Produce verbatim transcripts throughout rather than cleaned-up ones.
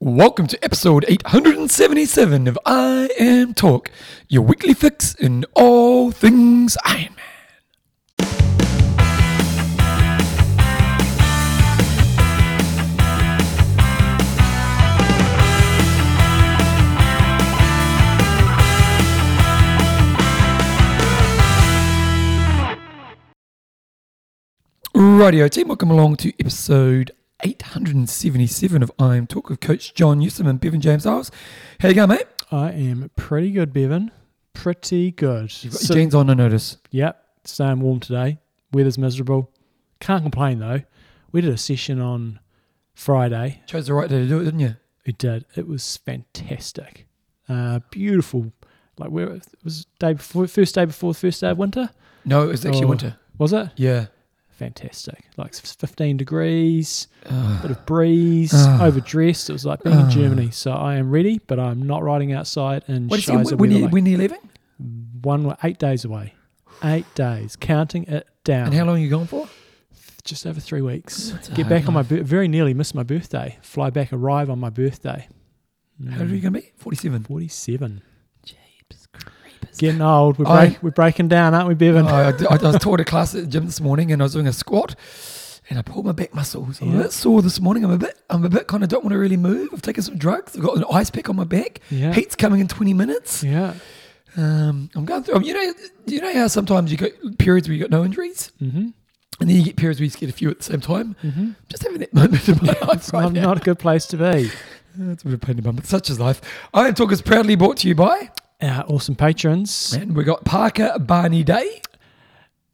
Welcome to episode eight hundred seventy-seven of I Am Talk, your weekly fix in all things Iron Man. Rightio team, welcome along to episode eight hundred seventy-seven of I Am Talk with Coach John Yusselman, Bevan James-Iles. How you going, mate? I am pretty good, Bevan. Pretty good. You've got so, your jeans on, I notice. Yep, staying warm today. Weather's miserable. Can't complain though. We did a session on Friday. Chose the right day to do it, didn't you? We did. It was fantastic. Uh, beautiful. Like where it was day before, first day before the first day of winter. No, it was actually oh, winter. Was it? Yeah. Fantastic. Like fifteen degrees, uh, bit of breeze, uh, overdressed. It was like being uh, in Germany. So I am ready, but I'm not riding outside in shies of weather. When are you leaving? One, eight days away. Eight days, counting it down. And how long are you going for? Just over three weeks. That's Get back life. on my birthday. Very nearly missed my birthday. Fly back, arrive on my birthday. Mm. How old are you going to be? forty-seven. forty-seven. Jeepers Christ. Getting old. We're, break, I, we're breaking down, aren't we, Bevan? I, I, I was taught a class at the gym this morning and I was doing a squat and I pulled my back muscles. I'm yeah. a bit sore this morning. I'm a bit I'm a bit kind of don't want to really move. I've taken some drugs. I've got an ice pack on my back. Yeah. Heat's coming in twenty minutes. Yeah. Um, I'm going through. You know, you know how sometimes you got periods where you got no injuries? Mm-hmm. And then you get periods where you just get a few at the same time. Mm-hmm. Just having that moment in my life right It's not, now. Not a good place to be. It's a bit of a pain in the bum, but such is life. I Am Talk is proudly brought to you by... our awesome patrons. And we got Parker Barney Day.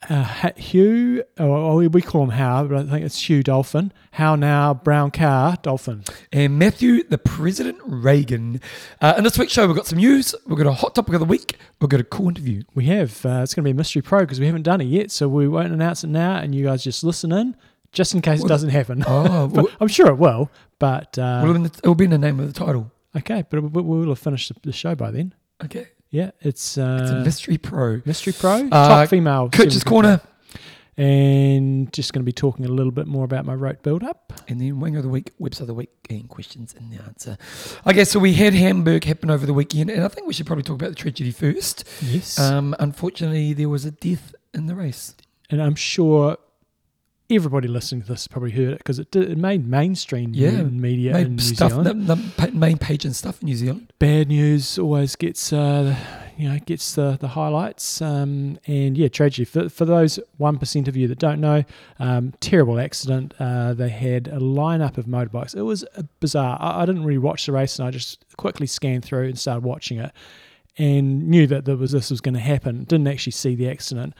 Uh, Hugh, oh, we call him How, but I think it's Hugh Dolphin. How Now, Brown Car Dolphin. And Matthew, the President Reagan. Uh, in this week's show, we've got some news. We've got a hot topic of the week. We've got a cool interview. We have. Uh, it's going to be a mystery pro because we haven't done it yet, so we won't announce it now, and you guys just listen in. Just in case well, it doesn't happen. Oh, well, I'm sure it will, but... Uh, well, it will be in the name of the title. Okay, but we will have finished the show by then. Okay. Yeah, it's... Uh, it's a mystery pro. Mystery pro. Uh, Top female. Coach's Corner. And just going to be talking a little bit more about my Rote build-up. And then Winger of the Week, Whips of the Week, and questions and the answer. Okay, so we had Hamburg happen over the weekend, and I think we should probably talk about the tragedy first. Yes. Um, unfortunately, there was a death in the race. And I'm sure... everybody listening to this probably heard it because it, it made mainstream yeah, media made in New stuff, Zealand. The, the main page and stuff in New Zealand. Bad news always gets, uh, you know, gets the the highlights. Um, and yeah, tragedy for, for those one percent of you that don't know. Um, terrible accident. Uh, they had a lineup of motorbikes. It was bizarre. I, I didn't really watch the race, and I just quickly scanned through and started watching it, and knew that there was this was going to happen. Didn't actually see the accident.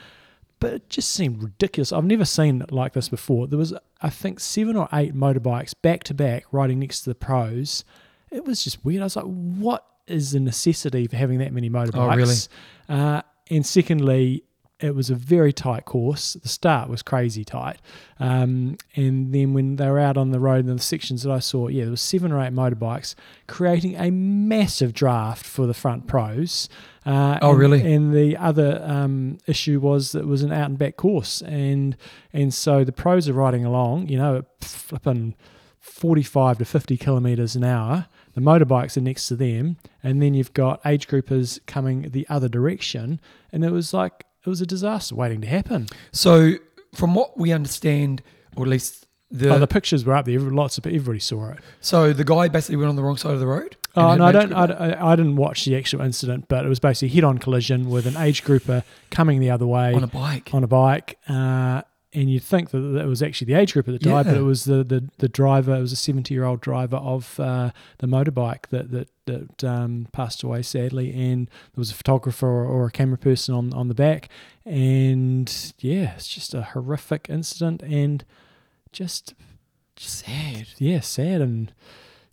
But it just seemed ridiculous. I've never seen it like this before. There was, I think, seven or eight motorbikes back-to-back riding next to the pros. It was just weird. I was like, what is the necessity for having that many motorbikes? Oh, really? Uh, and secondly, it was a very tight course. The start was crazy tight. Um, and then when they were out on the road in the sections that I saw, yeah, there was seven or eight motorbikes creating a massive draft for the front pros. Uh, oh, and, really? And the other um, issue was that it was an out-and-back course. And and so the pros are riding along, you know, flipping forty-five to fifty kilometres an hour. The motorbikes are next to them. And then you've got age groupers coming the other direction. And it was like, it was a disaster waiting to happen. So from what we understand, or at least the... oh, the pictures were up there. Lots of everybody saw it. So the guy basically went on the wrong side of the road? Oh, no, I don't. I, I didn't watch the actual incident, but it was basically a head-on collision with an age grouper coming the other way. On a bike. On a bike. Uh, and you'd think that it was actually the age grouper that died, yeah. but it was the, the, the driver, it was a seventy-year-old driver of uh, the motorbike that... that that um, passed away sadly, and there was a photographer or, or a camera person on, on the back, and yeah, it's just a horrific incident and just sad. Yeah, sad and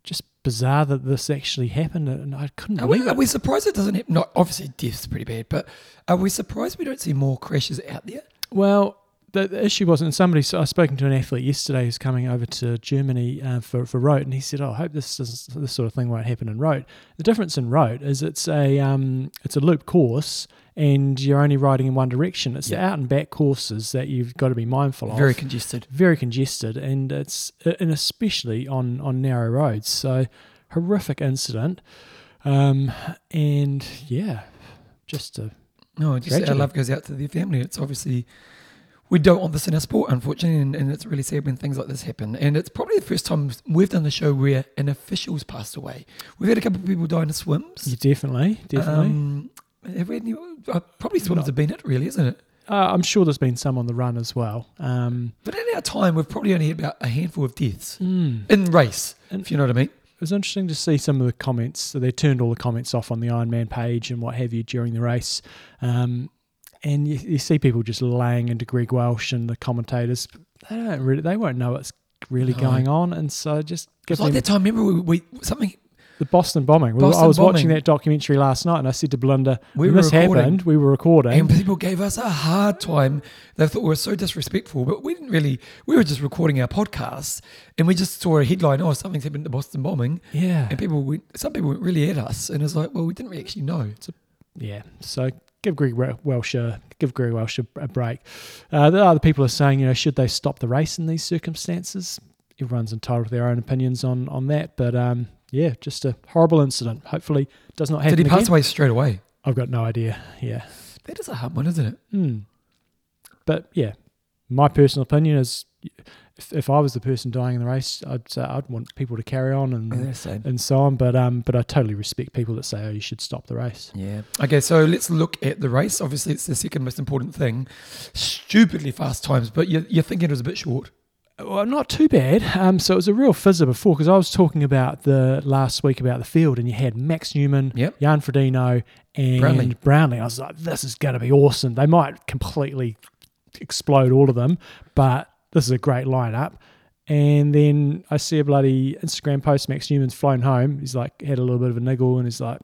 just bizarre that this actually happened, and I couldn't are believe we, it. Are we surprised it doesn't happen? No, obviously death's pretty bad, but are we surprised we don't see more crashes out there? Well, the, the issue wasn't, and somebody, so I was speaking to an athlete yesterday who's coming over to Germany uh, for, for Rote, and he said, oh, I hope this is, this sort of thing won't happen in Rote. The difference in Rote is it's a um, it's a loop course, and you're only riding in one direction. It's yeah. the out and back courses that you've got to be mindful of. Very congested. Very congested, and it's and especially on, on narrow roads. So horrific incident, um, and yeah, just a no. Just tragedy. Our love goes out to their family. It's obviously we don't want this in our sport, unfortunately, and, and it's really sad when things like this happen. And it's probably the first time we've done the show where an official's passed away. We've had a couple of people die in swims. Yeah, definitely, definitely. Um, Have we any, uh, probably swims have been it, really, isn't it? Uh, I'm sure there's been some on the run as well. Um, but in our time, we've probably only had about a handful of deaths mm. in race, and if you know what I mean. It was interesting to see some of the comments. So they turned all the comments off on the Ironman page and what have you during the race. Um, and you, you see people just laying into Greg Welsh and the commentators. They don't really, they won't know what's really no. going on. And so just give them... It's like that time, remember, we, we something... The Boston bombing. Boston I was bombing. watching that documentary last night, and I said to Belinda, we when this recording. happened, we were recording. And people gave us a hard time. They thought we were so disrespectful, but we didn't really, we were just recording our podcast, and we just saw a headline, oh, something's happened to the Boston bombing. Yeah. And people went, some people went really at us, and it's like, well, we didn't really actually know. It's a, yeah. So give Greg Welsh a, give Greg Welsh a, a break. Uh, the other people are saying, you know, should they stop the race in these circumstances? Everyone's entitled to their own opinions on, on that, but... um. Yeah, just a horrible incident. Hopefully does not happen. Did he pass again. away straight away? I've got no idea. Yeah. That is a hard one, isn't it? Mm. But yeah, my personal opinion is if, if I was the person dying in the race, I'd uh, I'd want people to carry on and yeah, and so on. But um, but I totally respect people that say, oh, you should stop the race. Yeah. Okay, so let's look at the race. Obviously, it's the second most important thing. Stupidly fast times, but you're, you're thinking it was a bit short. Well, not too bad. Um, so it was a real fizzer before, because I was talking about the last week about the field, and you had Max Neumann, yep. Jan Frodeno, and Brownlee. Brownlee. I was like, this is going to be awesome. They might completely explode all of them, but this is a great lineup. And then I see a bloody Instagram post. Max Newman's flown home. He's like had a little bit of a niggle, and he's like,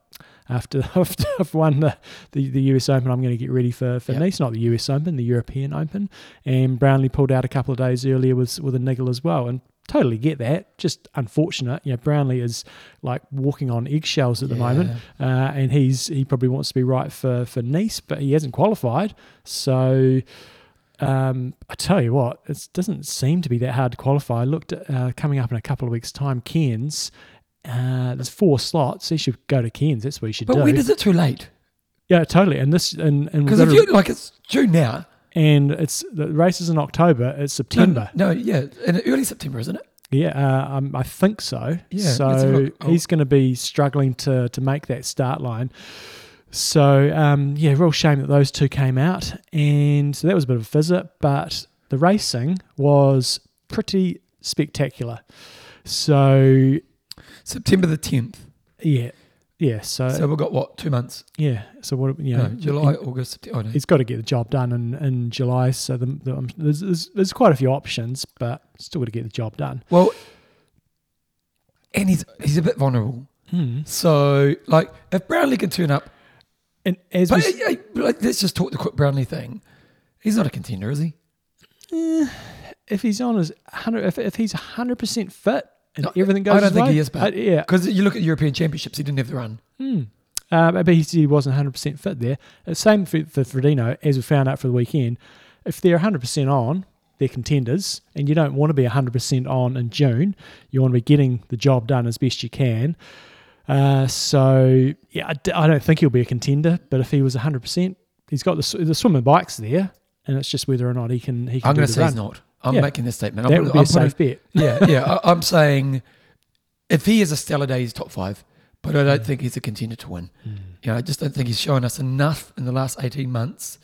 after, after I've won the, the, the U S Open, I'm going to get ready for, for yep. Nice. Not the U S Open, the European Open. And Brownlee pulled out a couple of days earlier with with a niggle as well. And totally get that. Just unfortunate. You know, Brownlee is like walking on eggshells at yeah. the moment, uh, and he's he probably wants to be right for for Nice, but he hasn't qualified. So. Um, I tell you what, it doesn't seem to be that hard to qualify. I looked at uh, coming up in a couple of weeks' time, Cairns. Uh, there's four slots. You should go to Cairns. That's what you should but do. But when is it too late? Yeah, totally. And this, and because if you like, it's June now, and it's the race is in October. It's September. No, no yeah, in early September, isn't it? Yeah, uh, um, I think so. Yeah. So oh. he's going to be struggling to to make that start line. So, um, yeah, real shame that those two came out. And so that was a bit of a fizzer, but the racing was pretty spectacular. So... September the tenth. Yeah. Yeah, so... So we've got, what, two months? Yeah. So, what you know... No, July, he, August, September... Oh no. He's got to get the job done in, in July, so the, the, there's, there's, there's quite a few options, but still got to get the job done. Well, and he's, he's a bit vulnerable. Hmm. So, like, if Brownlee can turn up... And as but, we, yeah, like, let's just talk the quick Brownlee thing. He's not a contender, is he? Eh, if he's on his hundred, if, if he's hundred percent fit and no, everything goes, I don't his think way, he is. But I, yeah, because you look at European Championships, he didn't have the run. Mm. Uh, but he, he wasn't hundred percent fit there. Same for, for Frodeno, as we found out for the weekend. If they're hundred percent on, they're contenders, and you don't want to be hundred percent on in June. You want to be getting the job done as best you can. Uh, so, yeah, I, d- I don't think he'll be a contender, but if he was one hundred percent, he's got the, the swim and bikes there, and it's just whether or not he can he can I'm going to say run. He's not. I'm yeah. making this statement. That I'm, would be I'm a safe putting, bet. Yeah, yeah. I, I'm saying if he is a stellar day, he's top five, but I don't mm. think he's a contender to win. Mm. You know, I just don't think he's shown us enough in the last eighteen months.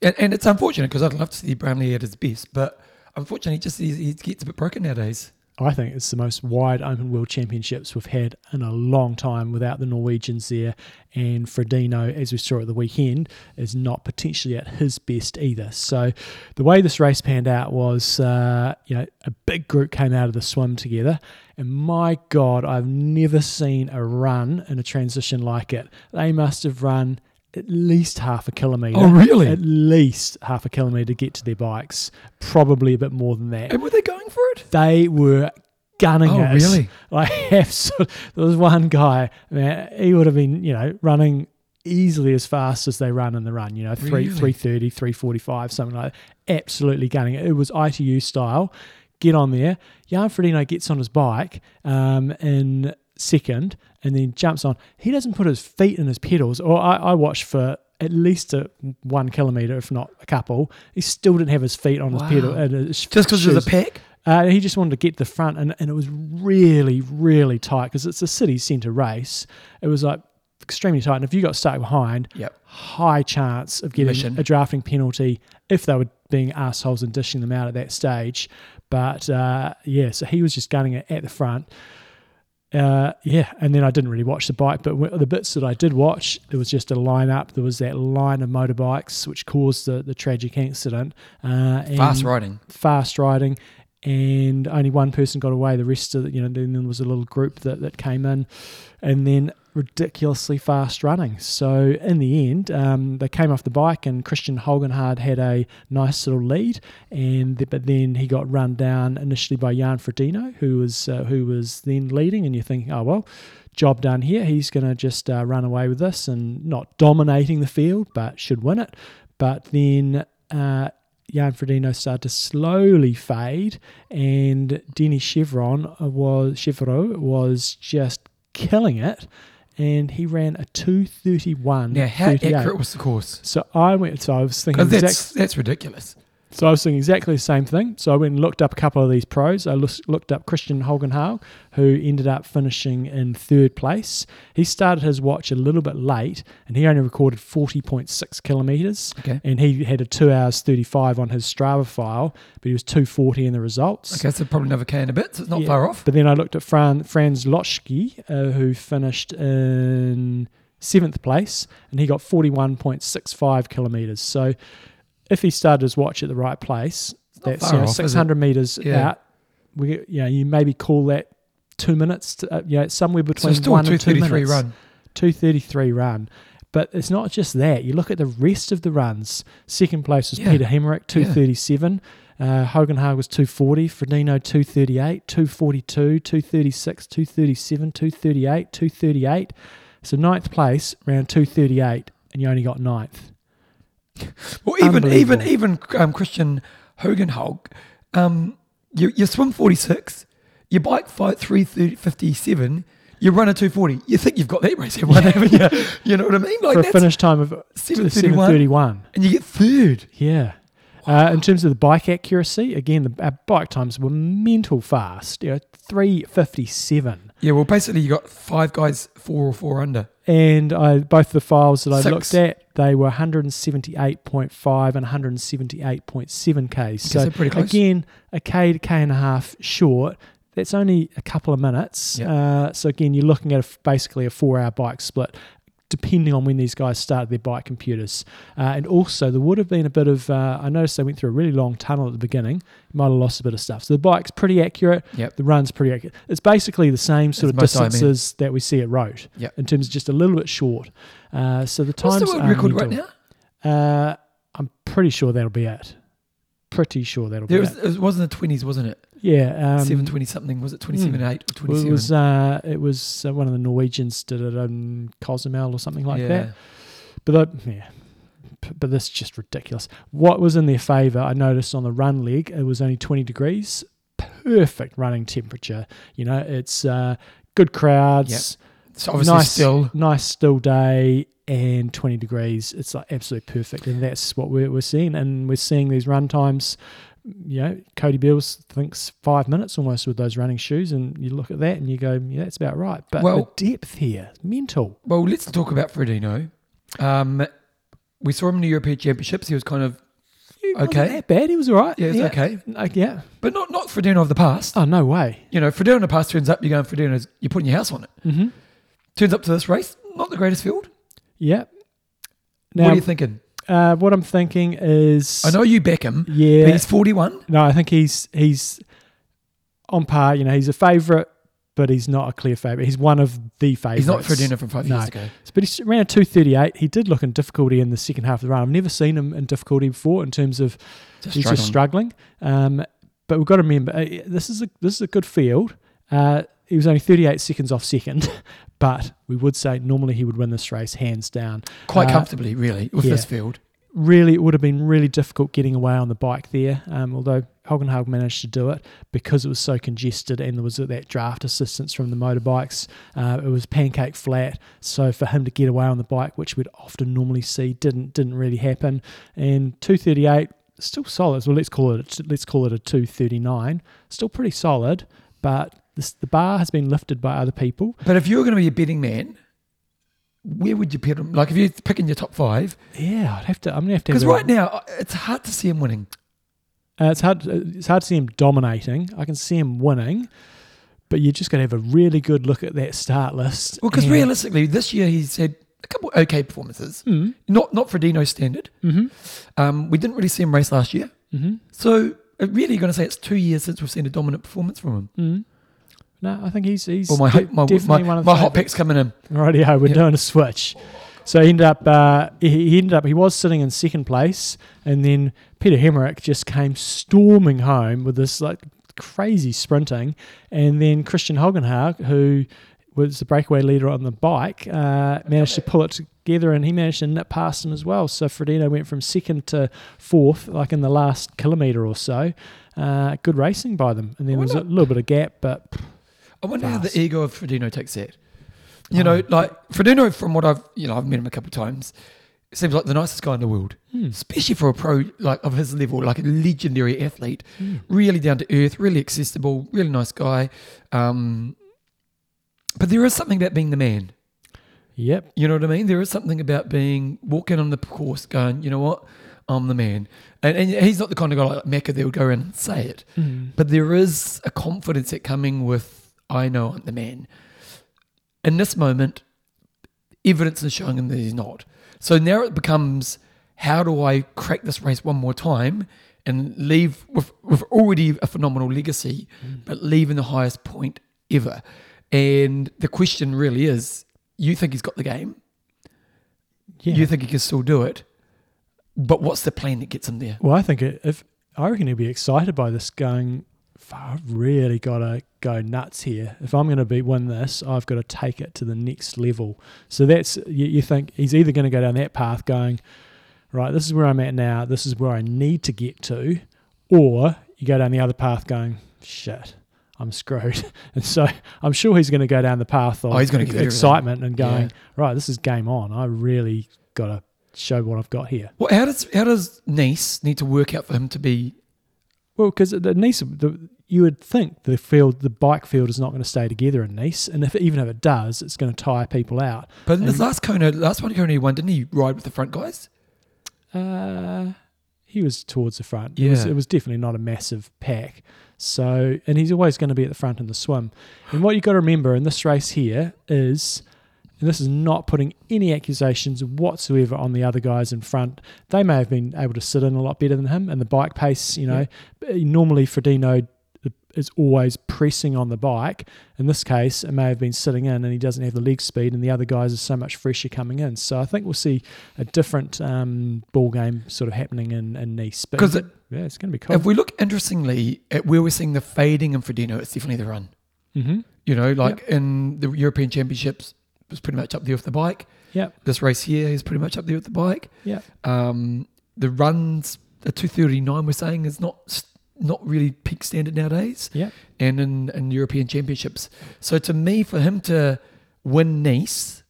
And, and it's unfortunate because I'd love to see Brownlee at his best, but unfortunately just he, he gets a bit broken nowadays. I think it's the most wide open world championships we've had in a long time without the Norwegians there. And Frodeno, as we saw at the weekend, is not potentially at his best either. So the way this race panned out was, uh, you know, a big group came out of the swim together. And my God, I've never seen a run in a transition like it. They must have run at least half a kilometre. Oh, really? At least half a kilometre to get to their bikes. Probably a bit more than that. And were they going for it? They were gunning oh, it. Oh, really? Like, absolutely. There was one guy, man, he would have been, you know, running easily as fast as they run in the run, you know, three, really? three thirty, three forty-five, something like that. Absolutely gunning it. It was I T U style. Get on there. Jan Frodeno gets on his bike um, in second, and then jumps on. He doesn't put his feet in his pedals, or I, I watched for at least a one kilometre, if not a couple. He still didn't have his feet on wow. his pedal. And his just because it was a pack? Uh, he just wanted to get to the front, and, and it was really, really tight because it's a city centre race. It was like extremely tight, and if you got stuck behind, yep. high chance of getting Mission. a drafting penalty if they were being assholes and dishing them out at that stage. But uh, yeah, so he was just gunning it at the front. Uh, yeah, and then I didn't really watch the bike, but w- the bits that I did watch, there was just a line up. There was that line of motorbikes which caused the, the tragic accident. Uh, and fast riding. Fast riding, and only one person got away. The rest of the, you know, then there was a little group that, that came in, and then ridiculously fast running. So in the end, um, they came off the bike, and Christian Hogenhard had a nice little lead, and the, but then he got run down initially by Jan Frodeno, who was uh, who was then leading. And you're thinking, oh well, job done here. He's going to just uh, run away with this and not dominating the field, but should win it. But then Uh, Jan Frodeno started to slowly fade, and Denis Chevron was Chevreau was just killing it, and he ran a two thirty-one. Now, how accurate was the course? So I went. So I was thinking. Exact, that's that's ridiculous. So I was thinking exactly the same thing. So I went and looked up a couple of these pros. I looked up Christian Hogenhaug, who ended up finishing in third place. He started his watch a little bit late, and he only recorded forty point six kilometres. Okay. And he had a two hours thirty-five on his Strava file, but he was two forty in the results. Okay, so probably another K and a bit, so it's not yeah. far off. But then I looked at Fran, Franz Lotschke, uh, who finished in seventh place, and he got forty-one point six five kilometres. So if he started his watch at the right place, that's you know, off, six hundred metres yeah. out. We, you know, you maybe call that two minutes, to, uh, you know, somewhere between so one and two minutes. two thirty-three run. two thirty-three run. But it's not just that. You look at the rest of the runs. Second place was yeah. Peter Hemerick, two thirty-seven. Yeah. Uh, Hogenhaug was two forty. Frodeno, two thirty-eight. two forty-two. two thirty-six. two thirty-seven. two thirty-eight. two thirty-eight. So ninth place, round two thirty-eight, and you only got ninth. Well, even even even um, Christian Hogenhaug, um, you, you swim forty-six, you bike three fifty-seven, you run a two forty. You think you've got that race, everyone, yeah. haven't you? You know what I mean? Like for a finish time of seven thirty-one. And you get third. Yeah. Wow. Uh, in terms of the bike accuracy, again, the, our bike times were mental fast. You know, three fifty-seven. Yeah, well, basically you got five guys four or four under. And I, both the files that I Six. looked at, they were one seventy-eight point five and one seventy-eight point seven Ks. So again, a K to K and a half short. That's only a couple of minutes. Yep. Uh, so again, you're looking at a, basically a four-hour bike split, depending on when these guys started their bike computers. Uh, and also, there would have been a bit of, uh, I noticed they went through a really long tunnel at the beginning. You might have lost a bit of stuff. So the bike's pretty accurate. Yep. The run's pretty accurate. It's basically the same sort That's of distances I mean. that we see at Rote, yep. in terms of just a little bit short. Uh, so the times What's the world record right now? Uh, I'm pretty sure that'll be it. Pretty sure that'll there be was, it. It was in the twenties, wasn't it? Yeah. Um, seven twenty something. Was it twenty-seven point eight mm, or twenty-seven? It was, uh, it was uh, one of the Norwegians did it in Cozumel or something like yeah. that. But the, yeah, P- but that's just ridiculous. What was in their favour, I noticed on the run leg, it was only twenty degrees. Perfect running temperature. You know, it's uh, good crowds. Yep. It's obviously nice, still. Nice still day. And twenty degrees, it's like absolutely perfect, and that's what we're we're seeing, and we're seeing these run times. You know, Cody Beals thinks five minutes almost with those running shoes, and you look at that and you go, yeah, that's about right. But well, the depth here, mental. Well, let's talk about Frodeno. Um, we saw him in the European Championships. He was kind of he okay, wasn't that bad. He was all right. Yeah, it's yeah. okay. Like, yeah, but not not Frodeno of the past. Oh no way. You know, Frodeno of the past turns up. You're going Frodeno. You're putting your house on it. Mm-hmm. Turns up to this race, not the greatest field. Yeah. Now, what are you thinking? Uh, what I'm thinking is, I know you back him. Yeah. But he's forty-one. No, I think he's he's on par. You know, he's a favourite but he's not a clear favourite. He's one of the favourites. He's not Frodeno from five no. years ago. But he's around two thirty-eight. He did look in difficulty in the second half of the run. I've never seen him in difficulty before in terms of just he's struggling. just struggling. Um, but we've got to remember, uh, this is a this is a good field. Uh, he was only thirty-eight seconds off second, but we would say normally he would win this race hands down. Quite uh, comfortably, really, with yeah. this field. Really, it would have been really difficult getting away on the bike there, um, although Hoggenhaug managed to do it because it was so congested and there was that draft assistance from the motorbikes. Uh, it was pancake flat, so for him to get away on the bike, which we'd often normally see, didn't didn't really happen. And two thirty-eight, still solid. Well, let's call it let's call it a two thirty-nine. Still pretty solid, but this, the bar has been lifted by other people. But if you were going to be a betting man, where would you put him? Like if you're picking your top five, yeah, I'd have to. I'm gonna have to because right now it's hard to see him winning. Uh, it's hard. It's hard to see him dominating. I can see him winning, but you're just gonna have a really good look at that start list. Well, because realistically, this year he's had a couple okay performances, mm-hmm. not not Frodeno's standard. Mm-hmm. Um, we didn't really see him race last year, mm-hmm. so I'm really gonna say it's two years since we've seen a dominant performance from him. Mm-hmm. No, I think he's he's well, my, de- my, definitely my, one of the my hot picks coming in. Rightio, we're yep. doing a switch. So he ended up uh, he ended up he was sitting in second place, and then Peter Hemmerich just came storming home with this like crazy sprinting, and then Christian Hoggenhaug, who was the breakaway leader on the bike, uh, managed to pull it together, and he managed to nip past him as well. So Frodeno went from second to fourth, like in the last kilometre or so. Uh, good racing by them, and then there was a little bit of gap, but. I wonder Fast. how the ego of Frodeno takes it. You oh. know, like Frodeno, from what I've, you know, I've met him a couple of times, seems like the nicest guy in the world, mm. especially for a pro like of his level, like a legendary athlete, mm. really down to earth, really accessible, really nice guy. Um, but there is something about being the man. Yep. You know what I mean? There is something about being, walking on the course going, you know what? I'm the man. And, and he's not the kind of guy like Macca that would go around and say it. Mm. But there is a confidence that coming with, I know I'm the man. In this moment, evidence is showing him that he's not. So now it becomes, how do I crack this race one more time and leave with, with already a phenomenal legacy, mm. but leave in the highest point ever? And the question really is, you think he's got the game? Yeah. You think he can still do it? But what's the plan that gets him there? Well, I think it, if I reckon he'll be excited by this going, I've really got to go nuts here. If I'm going to be win this, I've got to take it to the next level. So that's you, you think he's either going to go down that path going, right, this is where I'm at now, this is where I need to get to, or you go down the other path going, shit, I'm screwed. And so I'm sure he's going to go down the path of oh, he's gonna get excitement and going, yeah. right, this is game on. I really got to show what I've got here. Well, how does how does Nice need to work out for him to be? Well, because the Nice, the, you would think the field, the bike field, is not going to stay together in Nice, and if even if it does, it's going to tire people out. But in this last Kona, last one Kona he won, didn't he ride with the front guys? Uh, he was towards the front. Yeah. It was, it was definitely not a massive pack. So, and he's always going to be at the front in the swim. And what you got to remember in this race here is, and this is not putting any accusations whatsoever on the other guys in front. They may have been able to sit in a lot better than him, and the bike pace, you know, yeah. normally Frodeno is always pressing on the bike. In this case, it may have been sitting in, and he doesn't have the leg speed, and the other guys are so much fresher coming in. So I think we'll see a different um, ball game sort of happening in, in Nice. Because it, yeah, it's going to be cool. If we look interestingly at where we're seeing the fading in Frodeno, it's definitely the run. Mm-hmm. You know, like yep. in the European Championships, was pretty much up there with the bike. Yeah. This race here, he's pretty much up there with the bike. Yeah. Um, the runs, the two thirty-nine we're saying is not not really peak standard nowadays. Yeah. And in, in European Championships. So to me, for him to win Nice,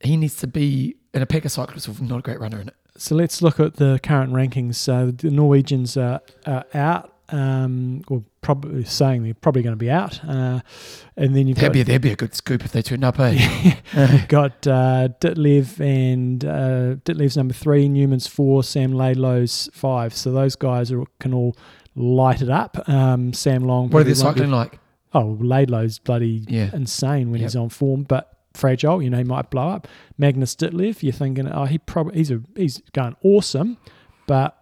he needs to be in a pack of cyclists with not a great runner in it. So let's look at the current rankings. So the Norwegians are, are out. Um, or probably saying they're probably going to be out, uh, and then you've that'd got be, that'd be a good scoop if they turned up. Eh? You've got uh, Ditlev and uh, Ditlev's number three, Newman's four, Sam Laidlow's five. So those guys are, can all light it up. Um, Sam Long. What are they cycling be, like? Oh, Laidlow's bloody yeah. insane when yep. he's on form, but fragile. You know, he might blow up. Magnus Ditlev, you're thinking, oh, he probably he's a he's going awesome, but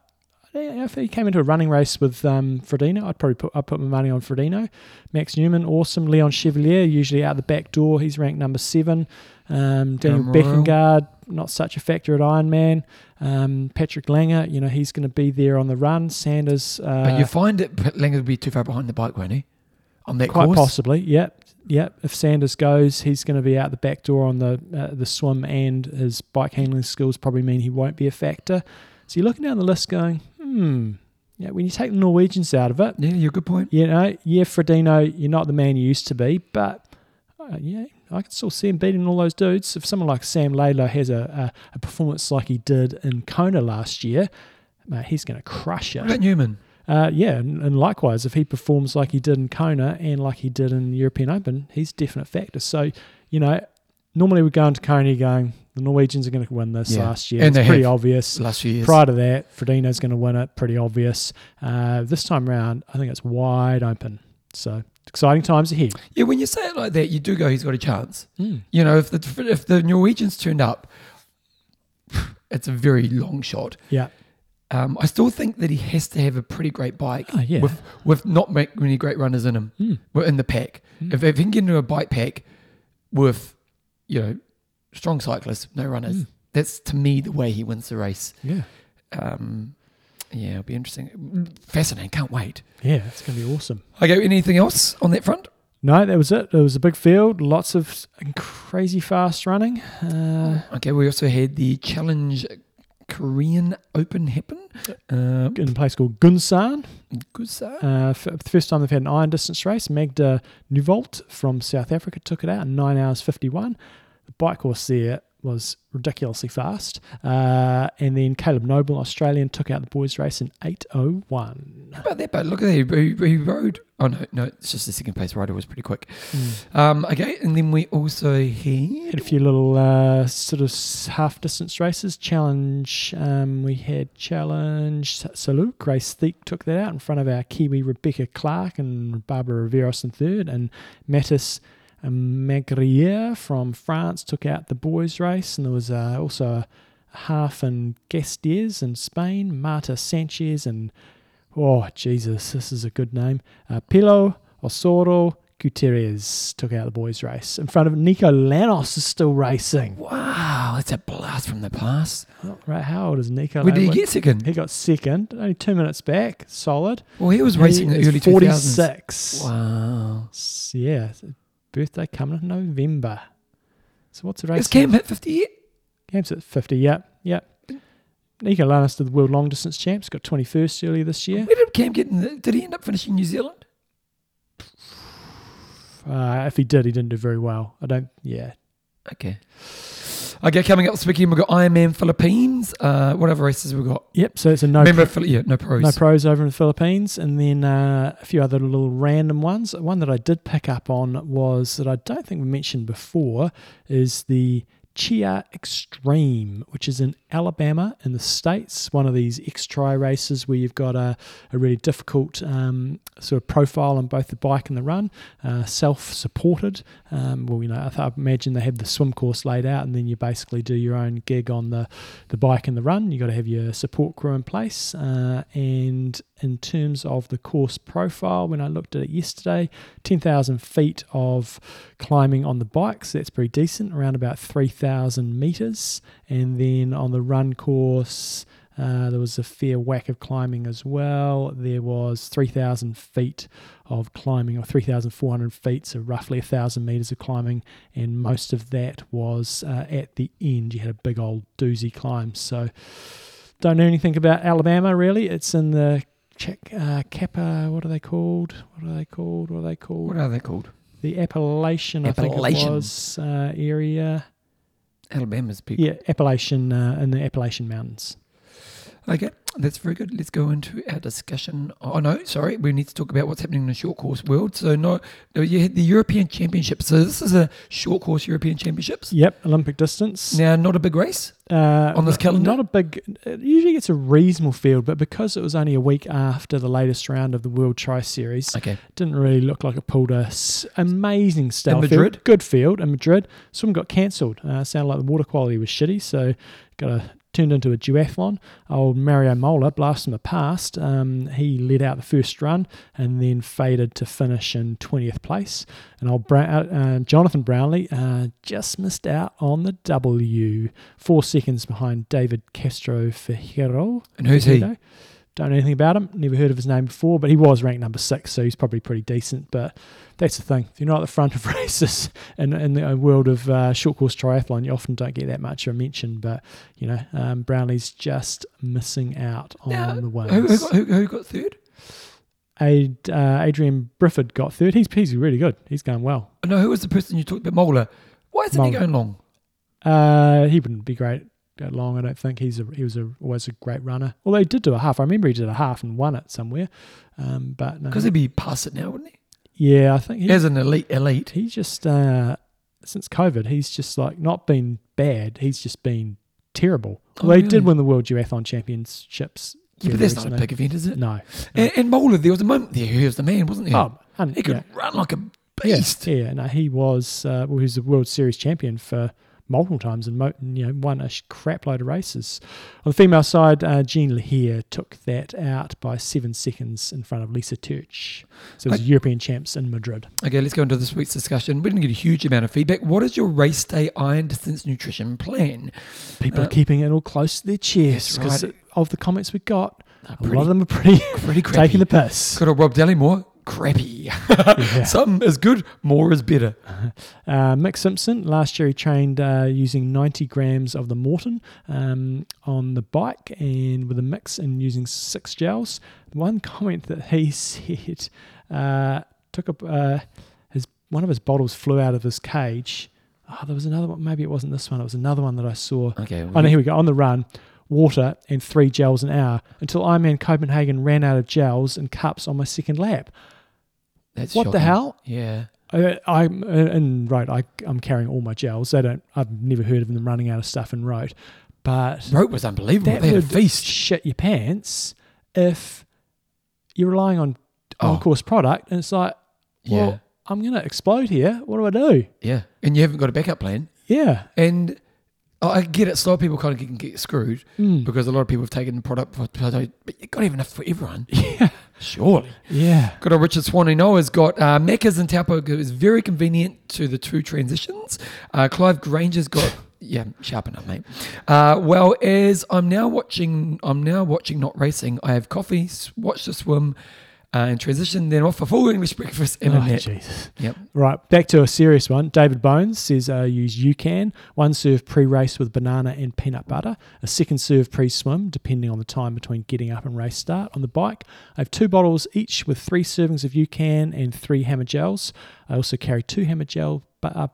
if he came into a running race with um, Frodeno, I'd probably put I'd put my money on Frodeno. Max Neumann, awesome. Leon Chevalier, usually out the back door. He's ranked number seven. Um, Daniel Beckengard, not such a factor at Ironman. Um, Patrick Langer, you know, he's going to be there on the run. Sanders. Uh, but you find that Langer would be too far behind the bike, won't he? On that quite course? Possibly, yep. Yep. If Sanders goes, he's going to be out the back door on the uh, the swim, and his bike handling skills probably mean he won't be a factor. So you're looking down the list going, hmm, yeah, when you take the Norwegians out of it. Yeah, you're a good point. You know, yeah, Frodeno, you're not the man you used to be, but uh, yeah, I can still see him beating all those dudes. If someone like Sam Laidlow has a, a, a performance like he did in Kona last year, mate, he's going to crush it. What about Newman? Uh, yeah, and, and likewise, if he performs like he did in Kona and like he did in the European Open, he's a definite factor. So, you know, normally we go into Kona going, the Norwegians are going to win this yeah. last year. And it's pretty obvious. Last few years. Prior to that, Frodeno's going to win it, pretty obvious. Uh, this time round, I think it's wide open. So, exciting times ahead. Yeah, when you say it like that, you do go, he's got a chance. Mm. You know, if the, if the Norwegians turned up, it's a very long shot. Yeah. Um, I still think that he has to have a pretty great bike oh, yeah. with with not many great runners in him, mm. in the pack. Mm. If, if he can get into a bike pack with, you know, strong cyclists, no runners, mm. that's to me the way he wins the race. Yeah. Um, yeah, it'll be interesting. Fascinating. Can't wait. Yeah, it's going to be awesome. Okay, anything else on that front? No, that was it. It was a big field, lots of crazy fast running. Uh, okay, we also had the Challenge Korean Open happen uh, in a place called Gunsan. Gunsan. Uh, for the first time they've had an iron distance race. Magda Neuvolt from South Africa took it out in nine hours fifty-one. The bike course there was ridiculously fast. Uh, and then Caleb Noble, Australian, took out the boys' race in eight oh one. How about that, but look at that. He, he rode. Oh, no, no, it's just the second place rider was pretty quick. Mm. Um, okay, and then we also had... had a few little uh, sort of half-distance races. Challenge, um, we had Challenge Saluk. Grace Thieck took that out in front of our Kiwi Rebecca Clark and Barbara Riveros in third, and Mattis Magrier from France took out the boys' race, and there was uh, also a half in Gastiers in Spain, Marta Sanchez, and oh Jesus, this is a good name, uh, Pelo Osoro Gutierrez took out the boys' race in front of Nico Llanos is still racing. Wow, that's a blast from the past. Oh, right, how old is Nico? Where did he get second? He got second, only two minutes back, solid. Well, he was racing he in the early two thousands. forty-six. Wow. Yeah. Birthday coming in November. So what's the race? Is Cam at fifty yet? Cam's at fifty, yeah. Yeah. Nico Llanos did the World Long Distance Champs, got twenty-first earlier this year. Where did Cam get in the, did he end up finishing New Zealand? Uh, if he did, he didn't do very well. I don't, yeah. Okay. Okay, coming up this weekend, we've got Ironman Philippines. Uh, what other races have we got? Yep, so it's a no Remember, pro- yeah, no pros. No pros over in the Philippines. And then uh, a few other little random ones. One that I did pick up on was that I don't think we mentioned before is the Chia Extreme, which is in Alabama in the States, one of these X-Tri races where you've got a, a really difficult um, sort of profile on both the bike and the run, uh, self-supported. Um, well, you know, I, th- I imagine they have the swim course laid out and then you basically do your own gig on the, the bike and the run. You've got to have your support crew in place. Uh, and in terms of the course profile, when I looked at it yesterday, ten thousand feet of climbing on the bike, so that's pretty decent, around about three thousand metres. And then on the run course, uh, there was a fair whack of climbing as well. There was three thousand feet of climbing, or three thousand four hundred feet, so roughly one thousand metres of climbing, and most of that was uh, at the end. You had a big old doozy climb. So don't know anything about Alabama, really. It's in the Check uh, Kappa, what are they called? What are they called? What are they called? What are they called? The Appalachian, Appalachian. I think it was, uh, area. Alabama's big. Yeah, Appalachian, uh, in the Appalachian Mountains. Okay, that's very good. Let's go into our discussion. Oh, no, sorry. We need to talk about what's happening in the short course world. So, no, you had the European Championships. So, this is a short course European Championships. Yep, Olympic distance. Now, not a big race uh, on this calendar? Not a big – it usually gets a reasonable field, but because it was only a week after the latest round of the World Tri-Series, okay. It didn't really look like it pulled a s- amazing style in Madrid? Field. Good field in Madrid. Swim got cancelled. Uh, sounded like the water quality was shitty, so got a – turned into a duathlon. Old Mario Mola, blast him a past, um, he led out the first run and then faded to finish in twentieth place. And old Bra- uh, Jonathan Brownlee uh, just missed out on the W, four seconds behind David Castro Fajero. And who's he? Know. Don't know anything about him, never heard of his name before, but he was ranked number six, so he's probably pretty decent. But that's the thing, if you're not at the front of races in, in the world of uh, short course triathlon, you often don't get that much of a mention. But, you know, um, Brownlee's just missing out on now, the wins. Who, who, who got third? Ad, uh, Adrian Brifford got third. He's, he's really good. He's going well. No, who was the person you talked about? Mola. Why isn't Mola. he going long? Uh, he wouldn't be great. Long, I don't think he's a, he was a, always a great runner. Although he did do a half, I remember he did a half and won it somewhere. Um, but because no. he'd be past it now, wouldn't he? Yeah, I think he, as an elite, elite. He's just uh, since COVID, he's just like not been bad. He's just been terrible. Oh, well, really? He did win the World Duathlon Championships. Yeah, but that's recently. Not a big event, is it? No. no. And, and Mola, there was a moment there. He was the man, wasn't he? Oh, and, he could yeah. run like a beast. Yeah, yeah no, he was. Uh, well, he was the World Series champion for multiple times and you know won a crap load of races. On the female side, uh, Jean Lahair took that out by seven seconds in front of Lisa Turch. So it was okay. European champs in Madrid. Okay, let's go into this week's discussion. We didn't get a huge amount of feedback. What is your race day iron distance nutrition plan? People uh, are keeping it all close to their chest because right. of the comments we got. A pretty, lot of them are pretty, pretty crappy. Taking the piss. Got a Rob Dallimore. Crappy. Yeah. Some is good, more is better. Uh, Mick Simpson, last year he trained uh, using ninety grams of the Morton um, on the bike and with a mix and using six gels. One comment that he said, uh, took up uh, his one of his bottles flew out of his cage. Oh, there was another one. Maybe it wasn't this one. It was another one that I saw. Okay. Well, oh, no, here we go. On the run. Water and three gels an hour until Ironman Copenhagen ran out of gels and cups on my second lap. That's what shocking. The hell? Yeah, I, I'm in Rote. I, I'm carrying all my gels. They don't. I've never heard of them running out of stuff in Rote. But Rote was unbelievable. That they had would a feast. Shit your pants if you're relying on on oh. course product, and it's like, well, yeah. I'm gonna explode here. What do I do? Yeah, and you haven't got a backup plan. Yeah, and. Oh, I get it. Slow people kind of can get screwed mm. because a lot of people have taken the product, for, but you've got enough for everyone. Yeah. Surely. Yeah. Got a Richard Swaney Noah's got uh, Macca's and Taupo is very convenient to the two transitions. Uh, Clive Granger's got, yeah, sharpen up, mate. Uh, well, as I'm now watching, I'm now watching Not Racing. I have coffee, watch the swim. Uh, and transition then off for full English breakfast and oh, Jesus. Yep. Right, back to a serious one. David Bones says uh, use UCAN, one serve pre-race with banana and peanut butter, a second serve pre-swim depending on the time between getting up and race start. On the bike, I have two bottles each with three servings of UCAN and three hammer gels. I also carry two hammer gel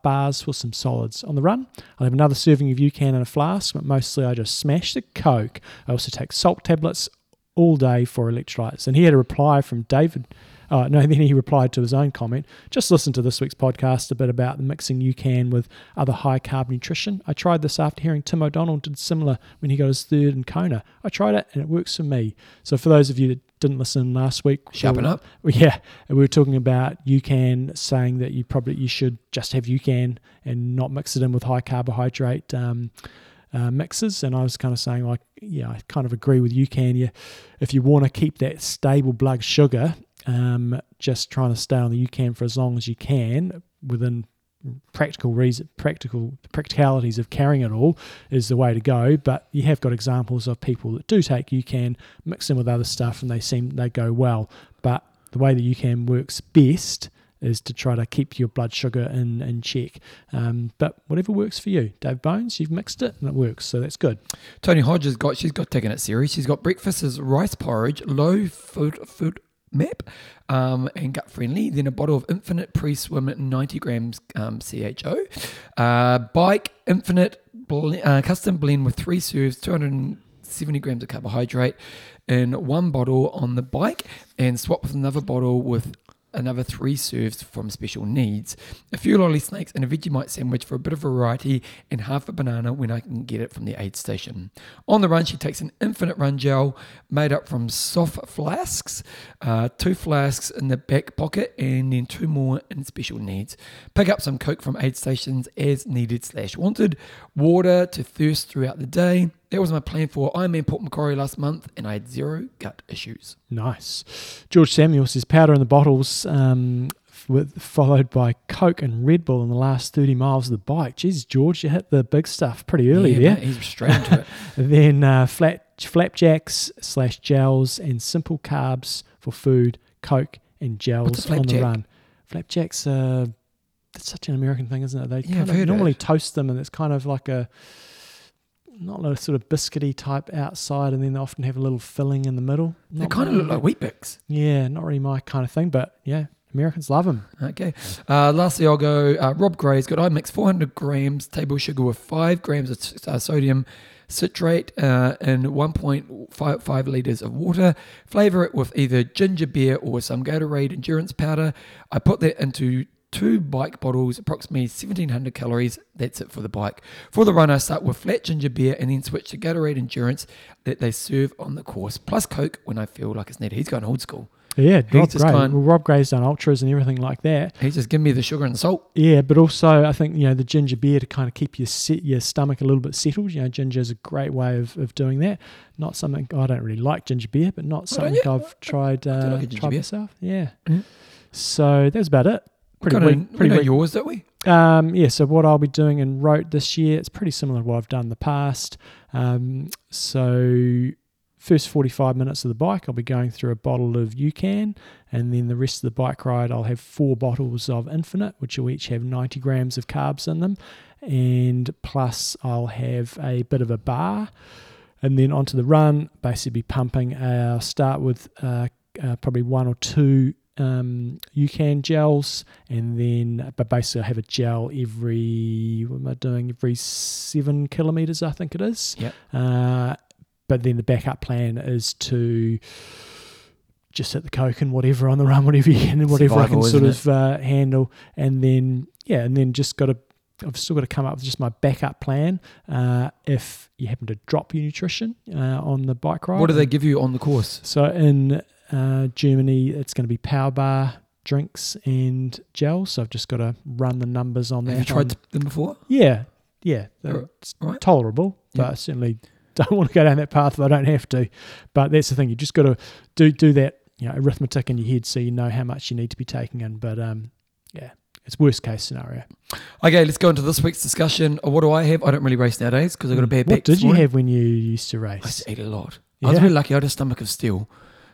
bars for some solids. On the run, I'll have another serving of UCAN in a flask, but mostly I just smash the Coke. I also take salt tablets all day for electrolytes. And he had a reply from David. Uh, no, then he replied to his own comment. Just listen to this week's podcast a bit about mixing UCAN with other high-carb nutrition. I tried this after hearing Tim O'Donnell did similar when he got his third in Kona. I tried it and it works for me. So for those of you that didn't listen last week, sharpen up. Yeah, we were talking about UCAN, saying that you probably you should just have UCAN and not mix it in with high carbohydrate um, Uh, mixes, and I was kind of saying like, yeah, I kind of agree with UCAN. You, if you want to keep that stable blood sugar, um, just trying to stay on the UCAN for as long as you can within practical reason, practical practicalities of carrying it all is the way to go. But you have got examples of people that do take UCAN, mix them with other stuff, and they seem they go well. But the way that UCAN works best is to try to keep your blood sugar in, in check. Um, but whatever works for you. Dave Bones, you've mixed it and it works, so that's good. Tony Hodge has got, she's got taken it serious. She's got breakfast is rice porridge, low food, food map, um, and gut friendly. Then a bottle of Infinite pre-swim, ninety grams um, C H O. Uh, bike, Infinite, bl- uh, custom blend with three serves, two hundred seventy grams of carbohydrate in one bottle on the bike, and swap with another bottle with another three serves from special needs, a few lolly snakes and a Vegemite sandwich for a bit of variety, and half a banana when I can get it from the aid station. On the run, she takes an Infinite run gel made up from soft flasks, uh, two flasks in the back pocket, and then two more in special needs. Pick up some Coke from aid stations as needed slash wanted, water to thirst throughout the day, That was my plan for Ironman Port Macquarie last month, and I had zero gut issues. Nice. George Samuel says powder in the bottles, um, with, followed by Coke and Red Bull in the last thirty miles of the bike. Jeez, George, you hit the big stuff pretty early yeah, there. Mate, he's straight into it. Then uh, flat flapjacks slash gels and simple carbs for food, Coke and gels on the run. Flapjacks are... Uh, It's such an American thing, isn't it? They yeah, kind of normally it. toast them, and it's kind of like a not a sort of biscuity type outside, and then they often have a little filling in the middle. Not they kind of look like Wheat Bix. Yeah, not really my kind of thing, but yeah, Americans love them. Okay. Uh, lastly, I'll go. Uh, Rob Gray's got. I mix four hundred grams table sugar with five grams of uh, sodium citrate uh, in one point five litres of water. Flavour it with either ginger beer or some Gatorade endurance powder. I put that into two bike bottles, approximately seventeen hundred calories. That's it for the bike. For the run, I start with flat ginger beer and then switch to Gatorade Endurance that they serve on the course, plus Coke when I feel like it's needed. He's going old school. Yeah, he's Rob just Gray. Well, Rob Gray's done ultras and everything like that. He's just giving me the sugar and salt. Yeah, but also I think, you know, the ginger beer to kind of keep your set, your stomach a little bit settled. You know, ginger is a great way of, of doing that. Not something I don't really like ginger beer, but not something oh, I've yeah. tried uh, like tried beer. myself. Yeah. Mm-hmm. So that's about it. Pretty weak, pretty we know weak. yours, don't we? Um, yeah, so what I'll be doing in Rote this year, it's pretty similar to what I've done in the past. Um, so first forty-five minutes of the bike, I'll be going through a bottle of UCAN, and then the rest of the bike ride, I'll have four bottles of Infinite, which will each have ninety grams of carbs in them, and plus I'll have a bit of a bar. And then onto the run, basically be pumping. Uh, I'll start with uh, uh, probably one or two Um, UCAN gels, and then but basically I have a gel every what am I doing every seven kilometers I think it is. Yep. Uh, but then the backup plan is to just hit the Coke and whatever on the run, whatever you can, whatever Survival, I can sort of uh, handle, and then yeah, and then just got to. I've still got to come up with just my backup plan uh, if you happen to drop your nutrition uh, on the bike ride. What do they give you on the course? So in Uh, Germany, it's going to be power bar, drinks, and gel. So I've just got to run the numbers on that. Have you tried them before? Yeah, yeah. They're right. tolerable, yeah. but I certainly don't want to go down that path if I don't have to. But that's the thing, you just got to do do that, you know, arithmetic in your head so you know how much you need to be taking in. But um, yeah, it's worst case scenario. Okay, let's go into this week's discussion. What do I have? I don't really race nowadays because I've got a bad back. What did you have when you used to race? I just ate a lot. Yeah. I was really lucky. I had a stomach of steel.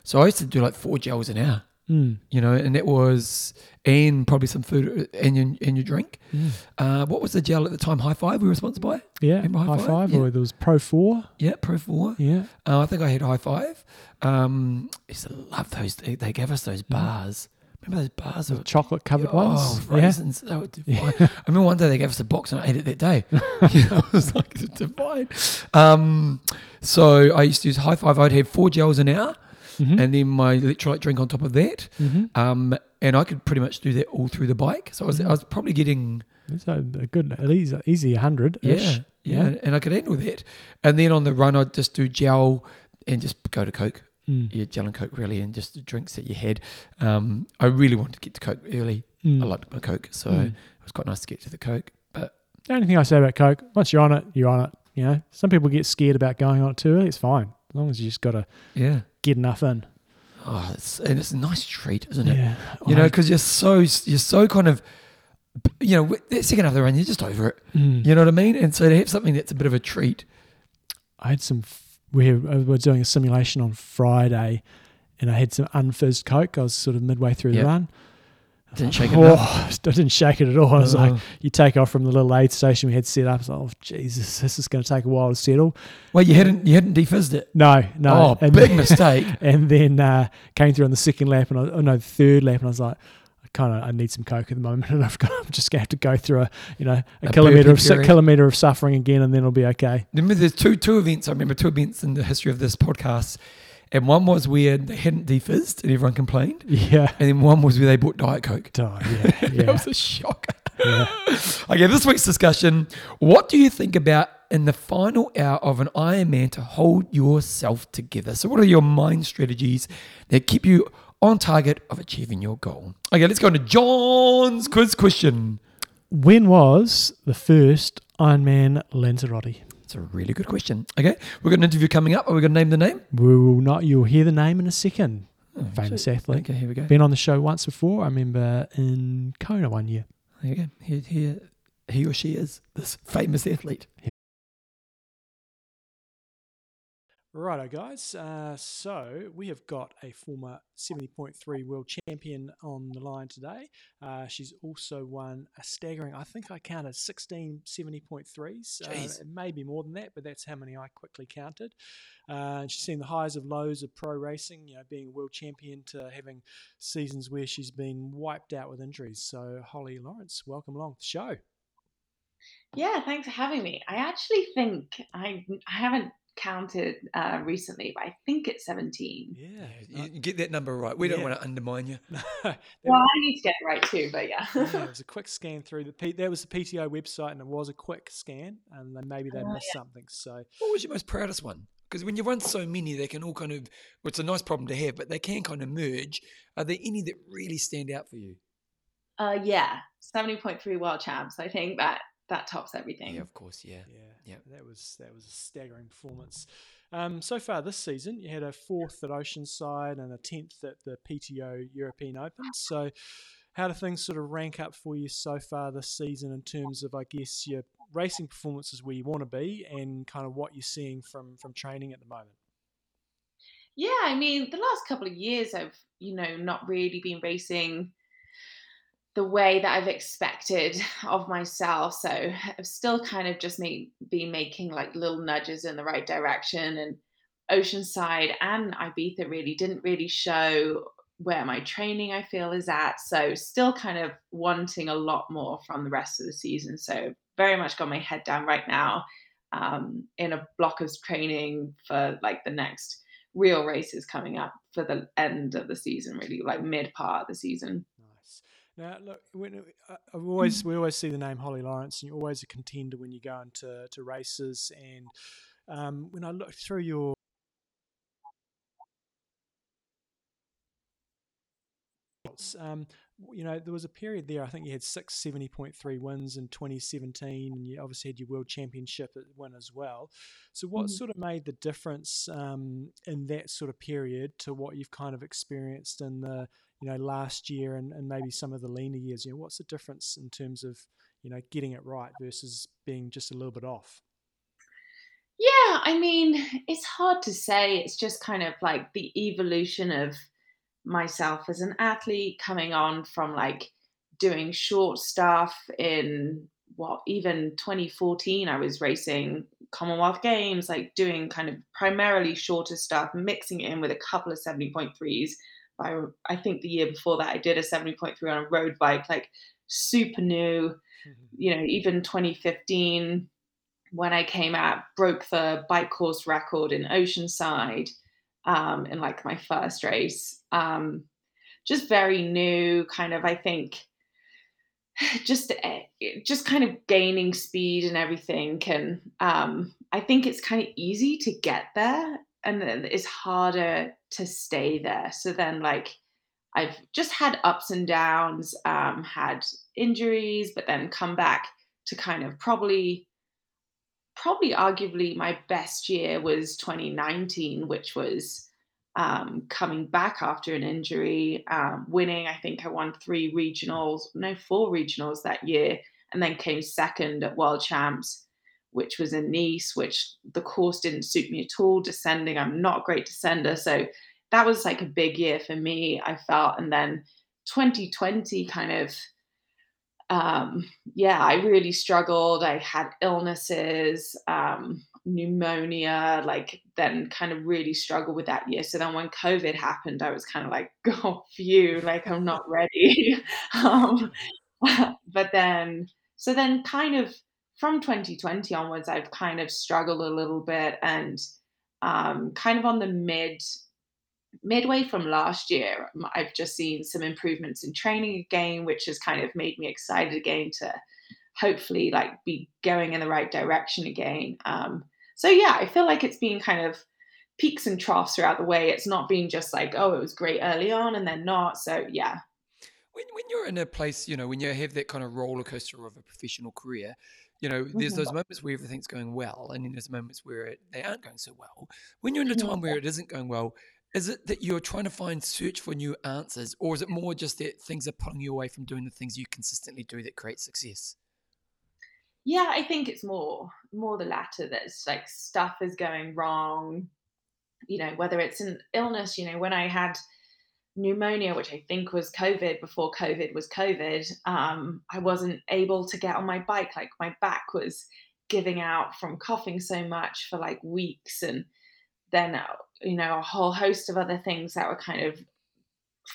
So I used to do like four gels an hour, mm. you know, and that was, and probably some food and your, and your drink. Mm. Uh, what was the gel at the time? High Five we were sponsored by? Yeah, Remember High, High Five, Five yeah. or there was Pro Four. Yeah, Pro Four. Yeah. Uh, I think I had High Five. Um, I used to love those, they, they gave us those bars. Mm. Remember those bars? The chocolate covered oh, ones. Oh, raisins. Yeah. They were divine. I remember one day they gave us a box and I ate it that day. You know, it was like divine. Um, so I used to use High Five. I'd have four gels an hour. Mm-hmm. And then my electrolyte drink on top of that. Mm-hmm. Um, and I could pretty much do that all through the bike. So I was, I was probably getting... It's a good, at least easy one hundred-ish. Yeah, yeah, yeah. And I could handle that. And then on the run, I'd just do gel and just go to Coke. Mm. Yeah, gel and Coke really, and just the drinks that you had. Um, I really wanted to get to Coke early. Mm. I liked my Coke, so mm. it was quite nice to get to the Coke. But the only thing I say about Coke, once you're on it, you're on it. You know, some people get scared about going on it too early. It's fine. As long as you just got to... yeah. get enough in. Oh, it's, and it's a nice treat, isn't it? Yeah. You know, because you're so you're so kind of, you know, that second half of the run, you're just over it. Mm. You know what I mean? And so to have something that's a bit of a treat. I had some. We were doing a simulation on Friday, and I had some unfizzed Coke. I was sort of midway through yep. the run. Didn't shake it oh, I didn't shake it at all. I was oh. like, you take off from the little aid station we had set up. I was like, oh, Jesus, this is going to take a while to settle. Well, you hadn't you hadn't defizzed it? No, no. Oh, and big then, mistake. And then uh, came through on the second lap, and I, oh, no, third lap, and I was like, I kind of I need some Coke at the moment, and I've got, I'm just going to have to go through a you know a, a kilometre of su- kilometre of suffering again, and then it'll be okay. Remember, there's two two events. I remember two events in the history of this podcast. And one was where they hadn't defizzed and everyone complained. Yeah. And then one was where they bought Diet Coke. Oh, yeah, yeah. That was a shocker. Yeah. Okay, this week's discussion. What do you think about in the final hour of an Ironman to hold yourself together? So what are your mind strategies that keep you on target of achieving your goal? Okay, let's go into John's quiz question. When was the first Ironman Lanzarote? That's a really good question. Okay, we've got an interview coming up. Are we going to name the name? We will not. You'll hear the name in a second. Oh, Famous shit. athlete. Okay, here we go. Been on the show once before. I remember in Kona one year. There you go. Here, here, he or she is this famous athlete. Yeah. Righto, guys. Uh, so we have got a former seventy point three world champion on the line today. Uh, she's also won a staggering, I think I counted sixteen seventy point threes. Jeez. Uh, maybe more than that, but that's how many I quickly counted. Uh, she's seen the highs and lows of pro racing, you know, being a world champion to having seasons where she's been wiped out with injuries. So Holly Lawrence, welcome along to the show. Yeah, thanks for having me. I actually think I, I haven't counted uh recently, but I think it's seventeen. Yeah, you, you get that number right. We yeah. don't want to undermine you. Well, I need to get it right too, but yeah. yeah it was a quick scan through the P- that was the P T O website, and it was a quick scan, and then maybe they uh, missed yeah. something. So what was your most proudest one? Because when you run so many, they can all kind of, well, it's a nice problem to have, but they can kind of merge. Are there any that really stand out for you? Uh yeah, seventy point three world champs. I think that That tops everything. Yeah, of course, yeah. yeah. Yeah, that was that was a staggering performance. Um, so far this season, you had a fourth at Oceanside and a tenth at the P T O European Open. So how do things sort of rank up for you so far this season in terms of, I guess, your racing performances where you want to be and kind of what you're seeing from, from training at the moment? Yeah, I mean, the last couple of years I've, you know, not really been racing the way that I've expected of myself. So I've still kind of just made, been making like little nudges in the right direction, and Oceanside and Ibiza really didn't really show where my training I feel is at. So still kind of wanting a lot more from the rest of the season. So very much got my head down right now um, in a block of training for like the next real races coming up for the end of the season, really like mid part of the season. Now, look, when, uh, I've always we always see the name Holly Lawrence, and you're always a contender when you go into to races. And um, when I looked through your um, you know, there was a period there, I think you had six seventy point three wins in twenty seventeen, and you obviously had your World Championship win as well. So what mm. sort of made the difference um, in that sort of period to what you've kind of experienced in the, you know, last year and, and maybe some of the leaner years? You know, what's the difference in terms of, you know, getting it right versus being just a little bit off? Yeah, I mean, it's hard to say. It's just kind of like the evolution of myself as an athlete coming on from like doing short stuff in what, even twenty fourteen, I was racing Commonwealth Games, like doing kind of primarily shorter stuff, mixing it in with a couple of seventy point threes. I, I think the year before that I did a seventy point three on a road bike, like super new, mm-hmm. you know, even twenty fifteen when I came out, broke the bike course record in Oceanside um, in like my first race. Um, just very new kind of, I think, just, just kind of gaining speed and everything. And um, I think it's kind of easy to get there, and then it's harder to stay there. So then like I've just had ups and downs, um, had injuries, but then come back to kind of probably, probably arguably my best year was twenty nineteen, which was um, coming back after an injury, um, winning. I think I won three regionals, no, four regionals that year, and then came second at World Champs, which was in Nice, which the course didn't suit me at all. Descending, I'm not a great descender. So that was like a big year for me, I felt. And then twenty twenty kind of, um, yeah, I really struggled. I had illnesses, um, pneumonia, like then kind of really struggled with that year. So then when COVID happened, I was kind of like, oh, phew, like I'm not ready. um, but then, so then kind of, from twenty twenty onwards, I've kind of struggled a little bit, and um, kind of on the mid midway from last year, I've just seen some improvements in training again, which has kind of made me excited again to hopefully like be going in the right direction again. Um, so yeah, I feel like it's been kind of peaks and troughs throughout the way. It's not been just like, oh, it was great early on and then not. So yeah. when when you're in a place, you know, when you have that kind of roller coaster of a professional career, you know, there's mm-hmm. those moments where everything's going well, and then there's moments where it, they aren't going so well. When you're in a time where it isn't going well, is it that you're trying to find search for new answers, or is it more just that things are pulling you away from doing the things you consistently do that create success? Yeah, I think it's more more the latter. That's like stuff is going wrong, you know, whether it's an illness, you know, when I had pneumonia, which I think was COVID before COVID was COVID, um, I wasn't able to get on my bike. Like my back was giving out from coughing so much for like weeks, and then, you know, a whole host of other things that were kind of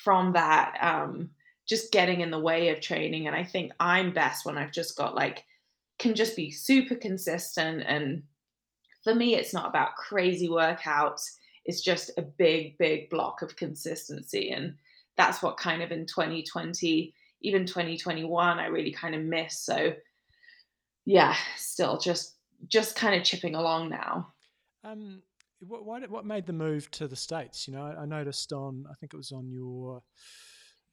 from that, um, just getting in the way of training. And I think I'm best when I've just got like, can just be super consistent. And for me, it's not about crazy workouts. It's just a big, big block of consistency. And that's what kind of in twenty twenty, even twenty twenty-one, I really kind of miss. So yeah, still just, just kind of chipping along now. Um, What why, what made the move to the States? You know, I noticed on, I think it was on your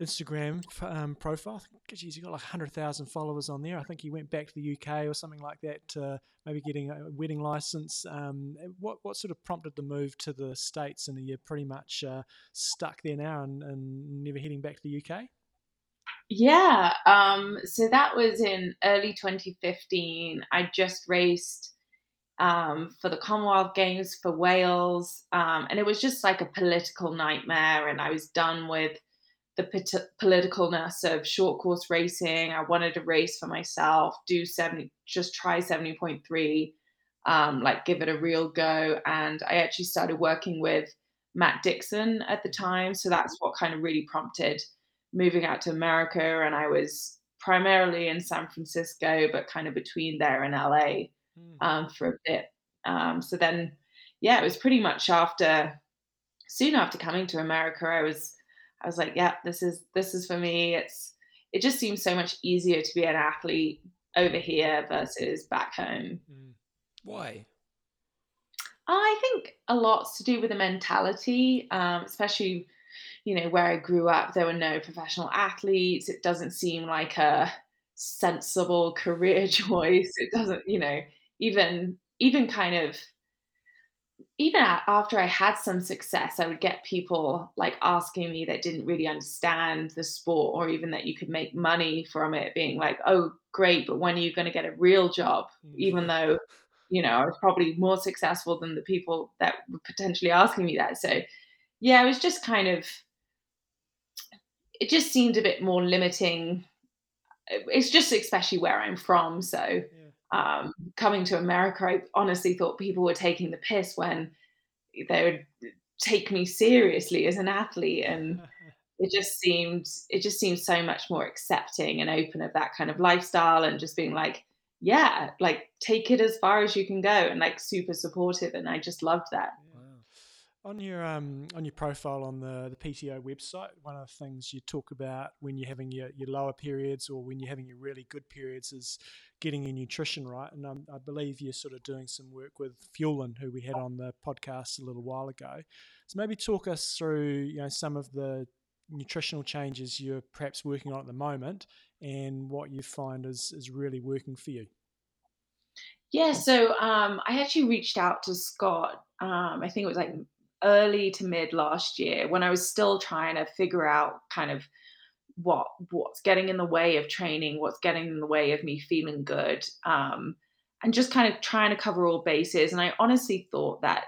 Instagram um, profile, I think, geez, you got like one hundred thousand followers on there. I think you went back to the U K or something like that, to maybe getting a wedding license. Um, what what sort of prompted the move to the States, and you're pretty much uh, stuck there now and, and never heading back to the U K? Yeah, um, so that was in early twenty fifteen. I just raced Um, for the Commonwealth Games for Wales. Um, and it was just like a political nightmare. And I was done with the pit- politicalness of short course racing. I wanted to race for myself, do seventy, just try seventy point three, um, like give it a real go. And I actually started working with Matt Dixon at the time. So that's what kind of really prompted moving out to America. And I was primarily in San Francisco, but kind of between there and L A. Um, for a bit. Um, so then, yeah, it was pretty much after, soon after coming to America, I was, I was like, yeah, this is, this is for me. It's, it just seems so much easier to be an athlete over here versus back home. Why? I think a lot's to do with the mentality, um, especially, you know, where I grew up, there were no professional athletes. It doesn't seem like a sensible career choice. It doesn't, you know, Even even kind of, even after I had some success, I would get people like asking me that didn't really understand the sport, or even that you could make money from it, being like, oh, great, but when are you going to get a real job? Mm-hmm. Even though, you know, I was probably more successful than the people that were potentially asking me that. So yeah, it was just kind of, it just seemed a bit more limiting. It's just especially where I'm from. So yeah. Um, coming to America, I honestly thought people were taking the piss when they would take me seriously as an athlete, and it just seemed it just seemed so much more accepting and open of that kind of lifestyle, and just being like, yeah, like take it as far as you can go, and like super supportive, and I just loved that. On your um on your profile on the, the P T O website, one of the things you talk about when you're having your, your lower periods, or when you're having your really good periods, is getting your nutrition right. And um, I believe you're sort of doing some work with Fuelin, who we had on the podcast a little while ago. So maybe talk us through, you know, some of the nutritional changes you're perhaps working on at the moment, and what you find is, is really working for you. Yeah, so um, I actually reached out to Scott, um, I think it was like early to mid last year, when I was still trying to figure out kind of what what's getting in the way of training, what's getting in the way of me feeling good, um, and just kind of trying to cover all bases. And I honestly thought that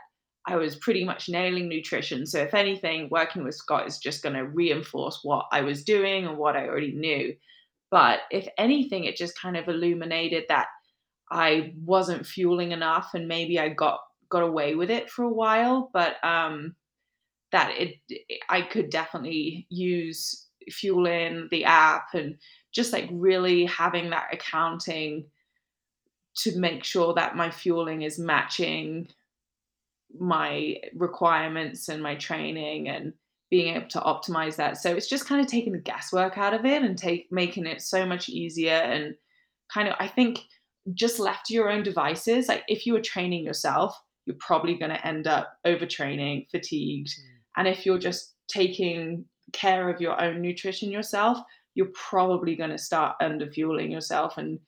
I was pretty much nailing nutrition. So if anything, working with Scott is just going to reinforce what I was doing and what I already knew. But if anything, it just kind of illuminated that I wasn't fueling enough, and maybe I got got away with it for a while, but um, that it, I could definitely use Fuelin, the app, and just like really having that accounting to make sure that my fueling is matching my requirements and my training, and being able to optimize that. So it's just kind of taking the guesswork out of it, and take making it so much easier, and kind of, I think, just left to your own devices. Like if you were training yourself, you're probably going to end up overtraining, fatigued. Mm. And if you're just taking care of your own nutrition yourself, you're probably going to start underfueling yourself and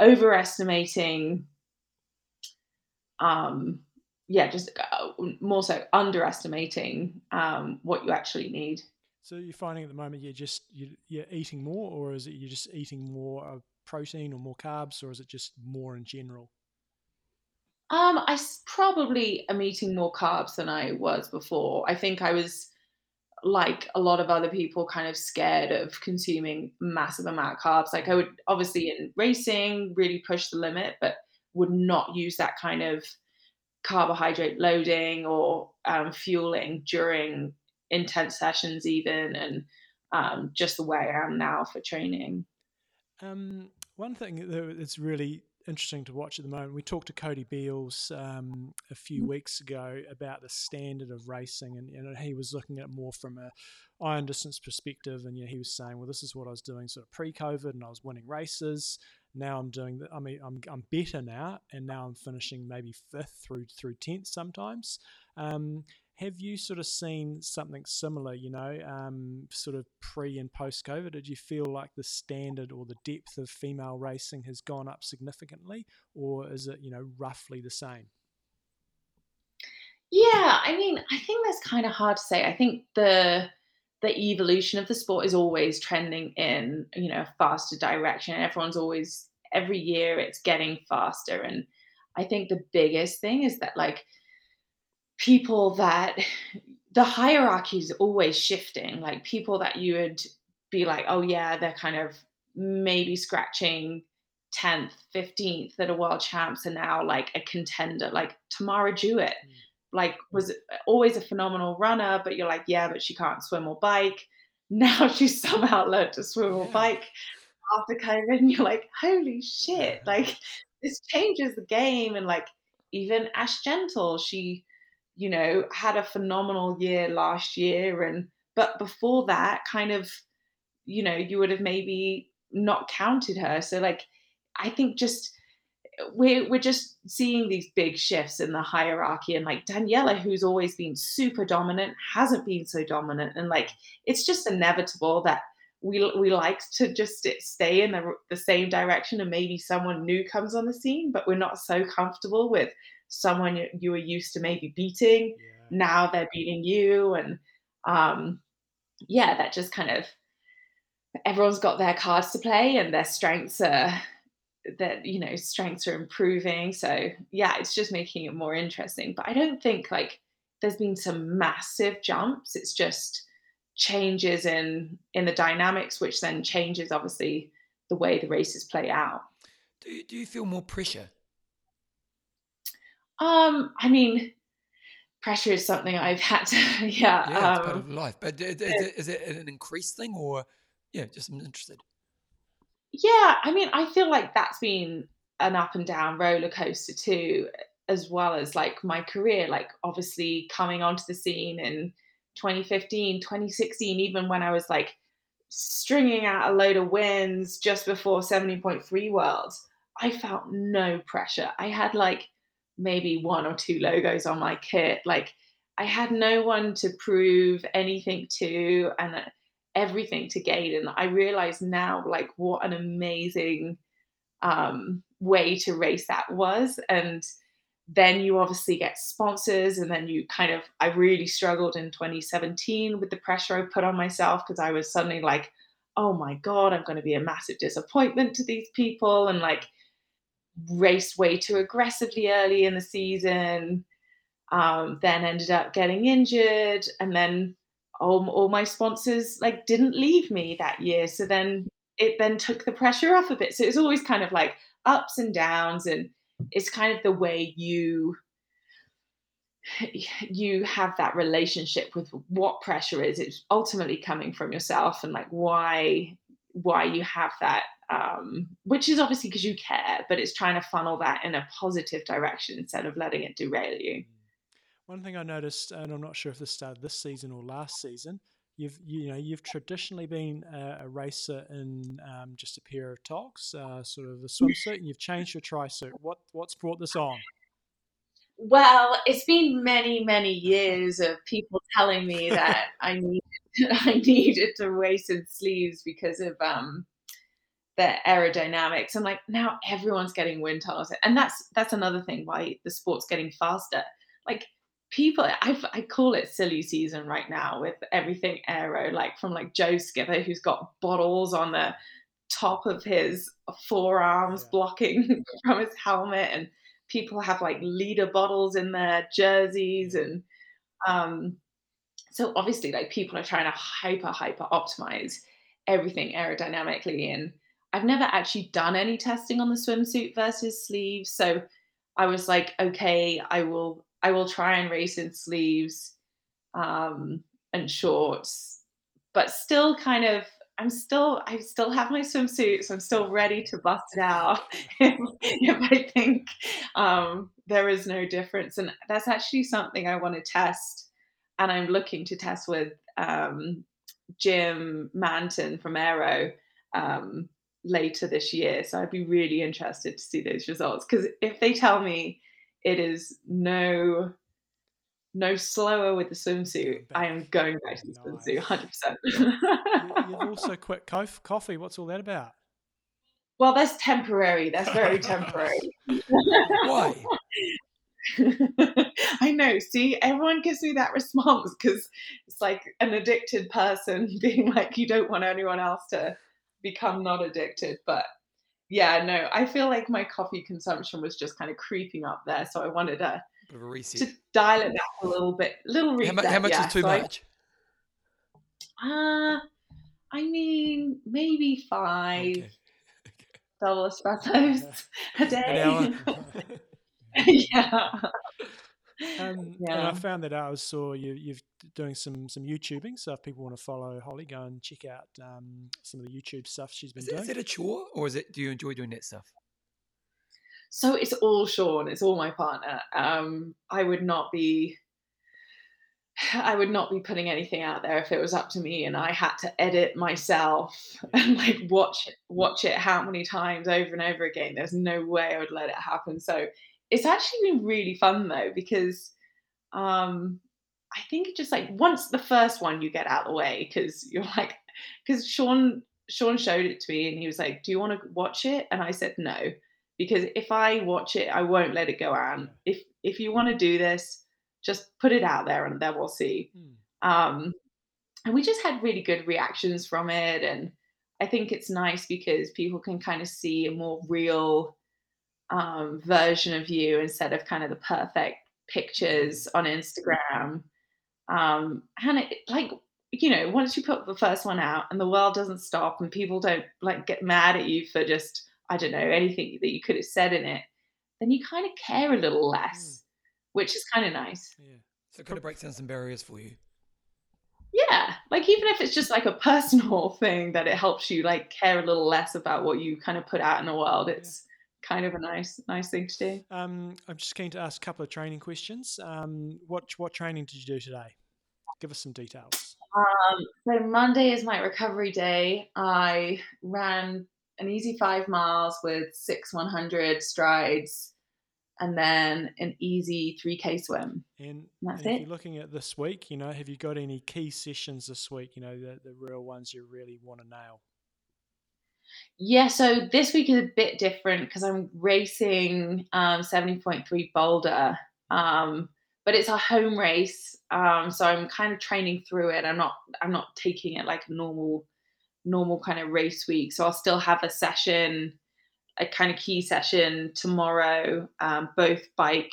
overestimating, um, yeah, just more so underestimating um, what you actually need. So you're finding at the moment you're just you're, you're eating more, or is it you're just eating more protein or more carbs, or is it just more in general? Um, I probably am eating more carbs than I was before. I think I was, like a lot of other people, kind of scared of consuming massive amount of carbs. Like I would obviously in racing really push the limit, but would not use that kind of carbohydrate loading or um, fueling during intense sessions even, and um, just the way I am now for training. Um, one thing that's really interesting to watch at the moment, we talked to Cody Beals um, a few weeks ago about the standard of racing, and, and he was looking at it more from a iron distance perspective, and you know, he was saying, well, this is what I was doing sort of pre-COVID, and I was winning races. Now I'm doing the, I mean I'm I'm better now, and now I'm finishing maybe fifth through through tenth sometimes. Um, have you sort of seen something similar, you know, um, sort of pre and post COVID? Did you feel like the standard or the depth of female racing has gone up significantly, or is it, you know, roughly the same? Yeah, I mean, I think that's kind of hard to say. I think the the evolution of the sport is always trending in, you know, a faster direction. Everyone's always, every year it's getting faster. And I think the biggest thing is that, like, people that the hierarchy is always shifting, like people that you would be like, oh yeah, they're kind of maybe scratching tenth, fifteenth at a world champs are now like a contender, like Tamara Jewett, mm. like was always a phenomenal runner, but you're like, yeah, but she can't swim or bike. Now she's somehow learned to swim or bike after COVID, and you're like, holy shit, like this changes the game. And like even Ash Gentle, she, you know, had a phenomenal year last year. And, but before that kind of, you know, you would have maybe not counted her. So like, I think just, we're, we're just seeing these big shifts in the hierarchy, and like Daniela, who's always been super dominant, hasn't been so dominant. And like, it's just inevitable that we, we like to just stay in the, the same direction, and maybe someone new comes on the scene, but we're not so comfortable with someone you were used to maybe beating. Yeah. Now they're beating you, and um yeah, that just kind of, everyone's got their cards to play, and their strengths are that you know strengths are improving. So yeah, it's just making it more interesting. But I don't think like there's been some massive jumps. It's just changes in in the dynamics, which then changes obviously the way the races play out. Do you, do you feel more pressure? Um, I mean, pressure is something I've had to, yeah. Yeah, it's um, part of life. But is, is, it, is it an increased thing, or, yeah, just I'm interested. Yeah, I mean, I feel like that's been an up and down roller coaster too, as well as like my career, like obviously coming onto the scene in twenty fifteen, twenty sixteen, even when I was like stringing out a load of wins just before seventy point three Worlds, I felt no pressure. I had like maybe one or two logos on my kit. Like I had no one to prove anything to, and everything to gain. And I realize now, like what an amazing um, way to race that was. And then you obviously get sponsors, and then you kind of, I really struggled in twenty seventeen with the pressure I put on myself, because I was suddenly like, oh my God, I'm going to be a massive disappointment to these people. And like, raced way too aggressively early in the season, um, then ended up getting injured, and then all, all my sponsors like didn't leave me that year, so then it then took the pressure off a bit. So it's always kind of like ups and downs, and it's kind of the way you you have that relationship with what pressure is. It's ultimately coming from yourself, and like why why you have that, um, which is obviously because you care, but it's trying to funnel that in a positive direction instead of letting it derail you. One thing I noticed, and I'm not sure if this started this season or last season, you've, you know, you've traditionally been a, a racer in, um, just a pair of togs, uh, sort of a swimsuit, and you've changed your tri-suit. What, what's brought this on? Well, it's been many, many years of people telling me that I needed that I needed to weighted sleeves because of um, their aerodynamics. And like now everyone's getting wind tires. And that's that's another thing why the sport's getting faster. Like people, I've, I call it silly season right now with everything aero, like from like Joe Skipper, who's got bottles on the top of his forearms yeah. blocking from his helmet, and people have like liter bottles in their jerseys. And um, so obviously like people are trying to hyper, hyper optimize everything aerodynamically. And I've never actually done any testing on the swimsuit versus sleeves. So I was like, okay, I will, I will try and race in sleeves um, and shorts, but still kind of, I'm still, I still have my swimsuit, so I'm still ready to bust it out if, if I think um, there is no difference. And that's actually something I want to test. And I'm looking to test with um, Jim Manton from Aero um, later this year. So I'd be really interested to see those results, because if they tell me it is no, no slower with the swimsuit, I am going back to the swimsuit, one hundred percent. You've also quit coffee. What's all that about? Well, that's temporary. That's very temporary. Why? I know. See, everyone gives me that response because it's like an addicted person being like, you don't want anyone else to become not addicted. But yeah, no, I feel like my coffee consumption was just kind of creeping up there. So I wanted to, to dial it back a little bit. Little reset, how, how much yeah. is too so much? I, uh, I mean, maybe five okay. Okay. double espressos a day. An hour. yeah. Um, yeah. And I found that I saw you, you've doing some, some YouTubing. So if people want to follow Holly, go and check out um, some of the YouTube stuff she's been is doing. It, is it a chore, or is it? Do you enjoy doing that stuff? So it's all Sean. It's all my partner. Um, I would not be. I would not be putting anything out there if it was up to me and I had to edit myself and like watch watch it how many times over and over again. There's no way I would let it happen. So it's actually been really fun though, because um, I think it just like once the first one you get out of the way, because you're like, because Sean Sean showed it to me and he was like, do you want to watch it? And I said no, because if I watch it, I won't let it go out. If if you want to do this, just put it out there and then we'll see. Mm. Um, and we just had really good reactions from it. And I think it's nice because people can kind of see a more real um, version of you instead of kind of the perfect pictures on Instagram. Um, and it, like, you know, once you put the first one out and the world doesn't stop and people don't like get mad at you for just, I don't know, anything that you could have said in it, then you kind of care a little less. Mm. Which is kind of nice. Yeah. So it kind of breaks down some barriers for you. Yeah. Like even if it's just like a personal thing, that it helps you like care a little less about what you kind of put out in the world. It's yeah. kind of a nice, nice thing to do. Um, I'm just keen to ask a couple of training questions. Um, what, what training did you do today? Give us some details. Um, so Monday is my recovery day. I ran an easy five miles with six one hundred strides, and then an easy three K swim. And, that's and if it. You're looking at this week, you know, have you got any key sessions this week, you know, the, the real ones you really want to nail? Yeah, so this week is a bit different because I'm racing um, seventy point three Boulder, um, but it's a home race, um, so I'm kind of training through it. I'm not I'm not taking it like a normal, normal kind of race week, so I'll still have a session a kind of key session tomorrow, um, both bike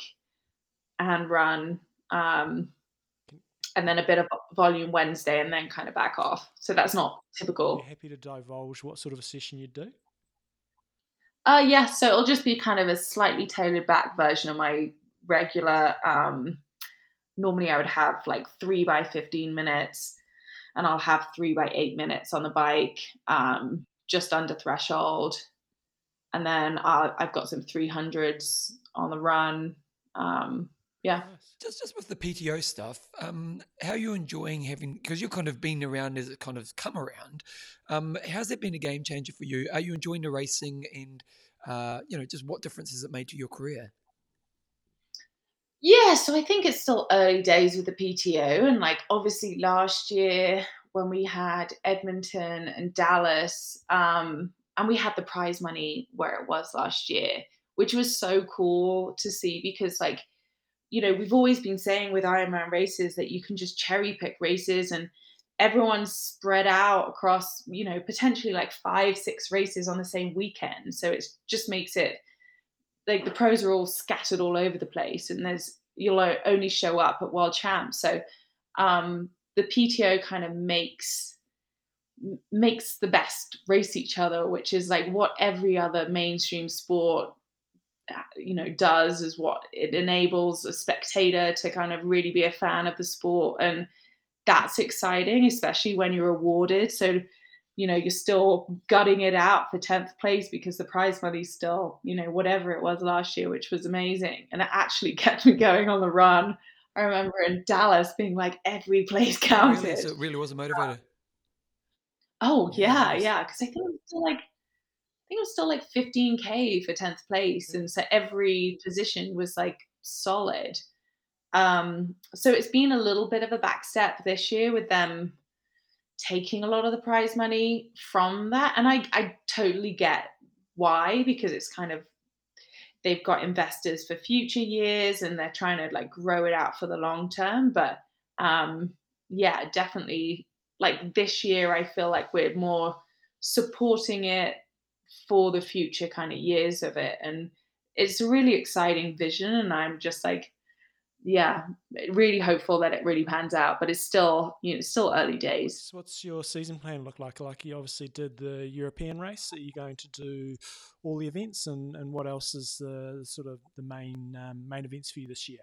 and run, um, and then a bit of volume Wednesday and then kind of back off. So that's not typical. Are you happy to divulge what sort of a session you do? Uh, yeah, so it'll just be kind of a slightly tailored back version of my regular. Um, normally I would have like three by fifteen minutes and I'll have three by eight minutes on the bike, um, just under threshold. And then uh, I've got some three hundreds on the run. Um, yeah. Just just with the P T O stuff, um, how are you enjoying having, because you've kind of been around as it kind of come around. Um, how's that been a game changer for you? Are you enjoying the racing and, uh, you know, just what difference has it made to your career? Yeah, so I think it's still early days with the P T O. And like, obviously last year when we had Edmonton and Dallas, um, and we had the prize money where it was last year, which was so cool to see, because, like, you know, we've always been saying with Ironman races that you can just cherry pick races, and everyone's spread out across, you know, potentially like five, six races on the same weekend. So it just makes it like the pros are all scattered all over the place, and there's, you'll only show up at World Champs. So um, the P T O kind of makes, makes the best race each other, which is like what every other mainstream sport, you know, does, is what it enables a spectator to kind of really be a fan of the sport. And that's exciting, especially when you're awarded. So, you know, you're still gutting it out for tenth place because the prize money's still, you know, whatever it was last year, which was amazing. And it actually kept me going on the run. I remember in Dallas being like, every place counted. Really? So it really was a motivator. Oh, yeah, yeah. Because I think it was still like, I think it was still like fifteen K for tenth place. And so every position was like solid. Um, so it's been a little bit of a back step this year with them taking a lot of the prize money from that. And I, I totally get why, because it's kind of, they've got investors for future years and they're trying to like grow it out for the long term. But um, yeah, definitely like this year, I feel like we're more supporting it for the future kind of years of it, and it's a really exciting vision, and I'm just like, yeah, really hopeful that it really pans out, but it's still, you know, it's still early days. What's your season plan look like? Like, you obviously did the European race. Are you going to do all the events, and and what else is the sort of the main um, main events for you this year?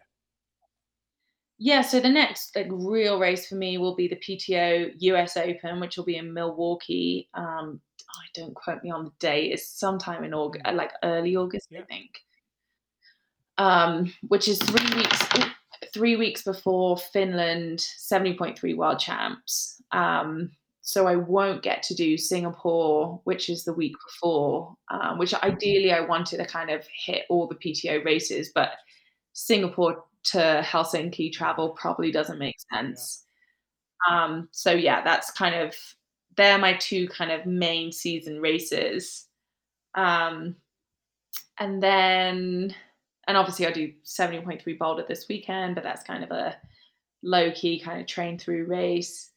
Yeah, so the next like real race for me will be the P T O U S Open, which will be in Milwaukee. Um, oh, don't quote me on the date. It's sometime in August, like early August, yeah. I think. Um, which is three weeks, three weeks before Finland seventy point three World Champs. Um, so I won't get to do Singapore, which is the week before. Um, which ideally I wanted to kind of hit all the P T O races, but Singapore to Helsinki travel probably doesn't make sense. Yeah. Um, so yeah, that's kind of, they're my two kind of main season races. Um, and then, and obviously I do seventy point three Boulder this weekend, but that's kind of a low key kind of train through race.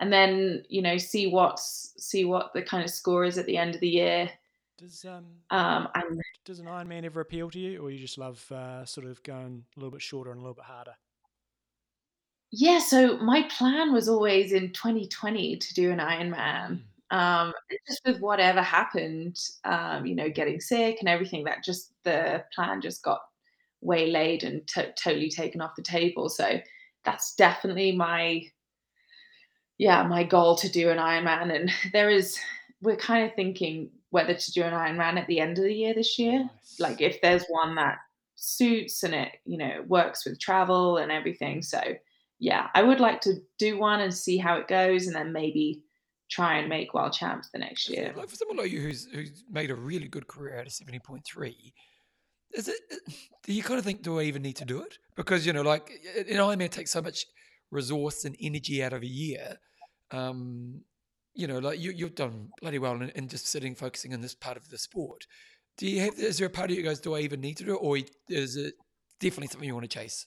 And then, you know, see what's, see what the kind of score is at the end of the year. Does um, um and, does an Ironman ever appeal to you, or you just love uh, sort of going a little bit shorter and a little bit harder? Yeah, so my plan was always in twenty twenty to do an Ironman. Um, just with whatever happened, um, you know, getting sick and everything, that just the plan just got waylaid and to- totally taken off the table. So that's definitely my, yeah, my goal to do an Ironman. And there is, we're kind of thinking whether to do an Ironman at the end of the year this year. Nice. Like if there's one that suits and it, you know, works with travel and everything. So yeah, I would like to do one and see how it goes, and then maybe try and make World Champs the next year. Like for someone like you who's who's made a really good career out of seventy point three, is it, do you kind of think, do I even need to do it? Because, you know, like an Ironman takes so much resource and energy out of a year. Um, You know, like you, you've done bloody well in, in just sitting, focusing on this part of the sport. Do you have, is there a part of you guys, do I even need to do it? Or is it definitely something you want to chase?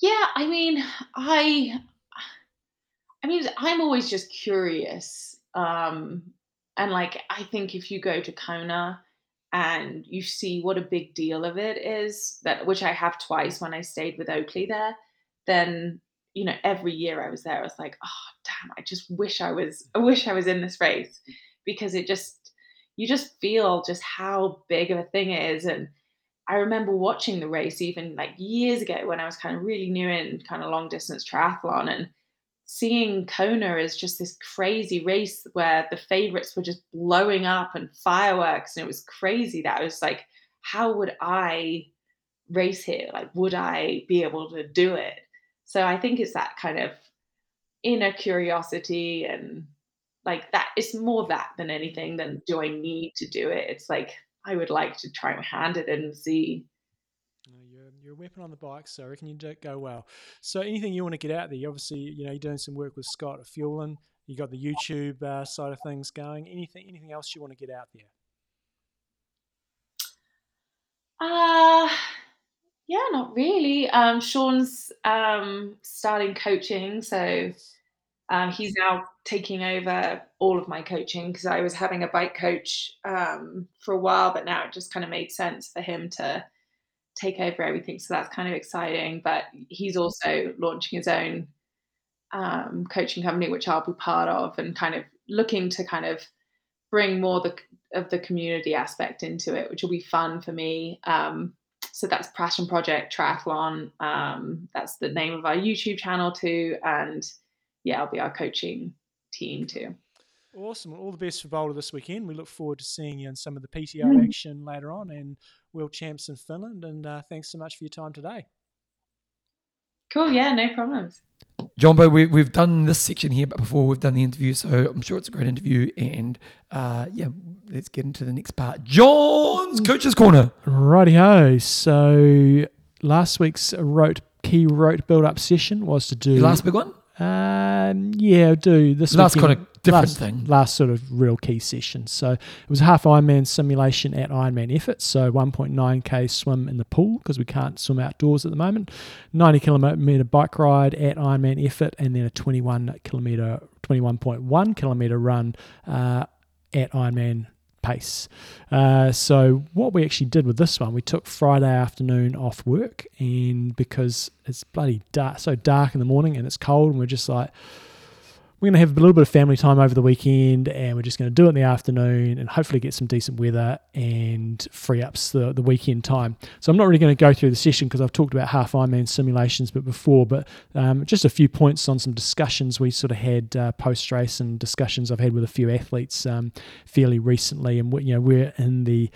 Yeah, I mean, I, I mean, I'm always just curious. Um, and like, I think if you go to Kona and you see what a big deal of it is, that, which I have twice when I stayed with Oakley there, then, you know, every year I was there, I was like, oh, damn, I just wish I was, I wish I was in this race, because it just, you just feel just how big of a thing it is. And I remember watching the race even like years ago when I was kind of really new in kind of long distance triathlon, and seeing Kona as just this crazy race where the favorites were just blowing up and fireworks. And it was crazy that I was like, how would I race here? Like, would I be able to do it? So I think it's that kind of inner curiosity, and like that, it's more that than anything than do I need to do it. It's like I would like to try my hand at it and see. No, you're, you're a weapon on the bike, so I reckon you don't go well. So anything you want to get out there, obviously, you know, you're doing some work with Scott at Fuelin. You got the YouTube uh, side of things going. Anything, anything else you want to get out there? Uh, yeah, not really. Um, Sean's um, starting coaching, so um, he's now taking over all of my coaching because I was having a bike coach um, for a while, but now it just kind of made sense for him to take over everything. So that's kind of exciting. But he's also launching his own Um, coaching company, which I'll be part of, and kind of looking to kind of bring more the, of the community aspect into it, which will be fun for me. Um, so that's Passion Project Triathlon. Um, that's the name of our YouTube channel too. And yeah, I'll be our coaching team too. Awesome. Well, all the best for Boulder this weekend. We look forward to seeing you in some of the P T O mm-hmm. action later on and World Champs in Finland. And uh, thanks so much for your time today. Cool. Yeah, no problems. Jumbo, we, we've done this section here, but before we've done the interview, so I'm sure it's a great interview. And uh, yeah, let's get into the next part. John's Coach's Corner. Righty-ho. So last week's Rote, key Rote build-up session was to do... The last big one? Um, yeah, do this last weekend, kind of different last, thing. Last sort of real key session. So it was a half Ironman simulation at Ironman effort. So one point nine k swim in the pool because we can't swim outdoors at the moment. ninety kilometer bike ride at Ironman effort, and then a twenty-one kilometer, twenty-one point one kilometer run uh, at Ironman pace. Uh, so what we actually did with this one, we took Friday afternoon off work, and because it's bloody dark, so dark in the morning and it's cold, and we're just like, we're going to have a little bit of family time over the weekend, and we're just going to do it in the afternoon and hopefully get some decent weather and free up the, the weekend time. So I'm not really going to go through the session because I've talked about half Ironman simulations but before, but um, just a few points on some discussions we sort of had uh, post-race, and discussions I've had with a few athletes um, fairly recently. And you know, we're in the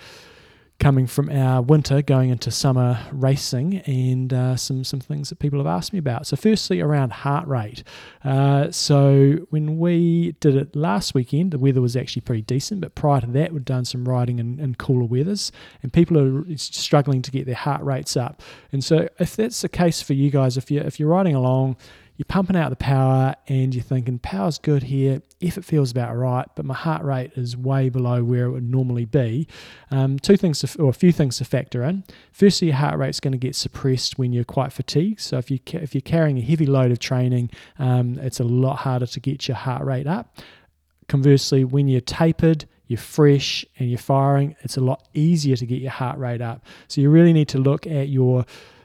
coming from our winter, going into summer racing, and uh, some some things that people have asked me about. So firstly, around heart rate. Uh, so when we did it last weekend, the weather was actually pretty decent, but prior to that, we'd done some riding in, in cooler weathers, and people are struggling to get their heart rates up. And so if that's the case for you guys, if you're, if you're riding along, you're pumping out the power and you're thinking, power's good here, if it feels about right, but my heart rate is way below where it would normally be. Um, two things, to, or a few things to factor in. Firstly, your heart rate's going to get suppressed when you're quite fatigued. So if you if you're carrying a heavy load of training, um, it's a lot harder to get your heart rate up. Conversely, when you're tapered, you're fresh and you're firing, it's a lot easier to get your heart rate up. So you really need to look at your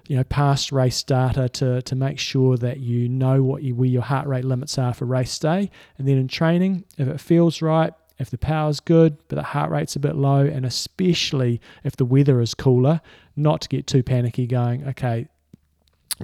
you know, past race data to to make sure that you know what you, where your heart rate limits are for race day. And then in training, if it feels right, if the power's good, but the heart rate's a bit low, and especially if the weather is cooler, not to get too panicky going, okay,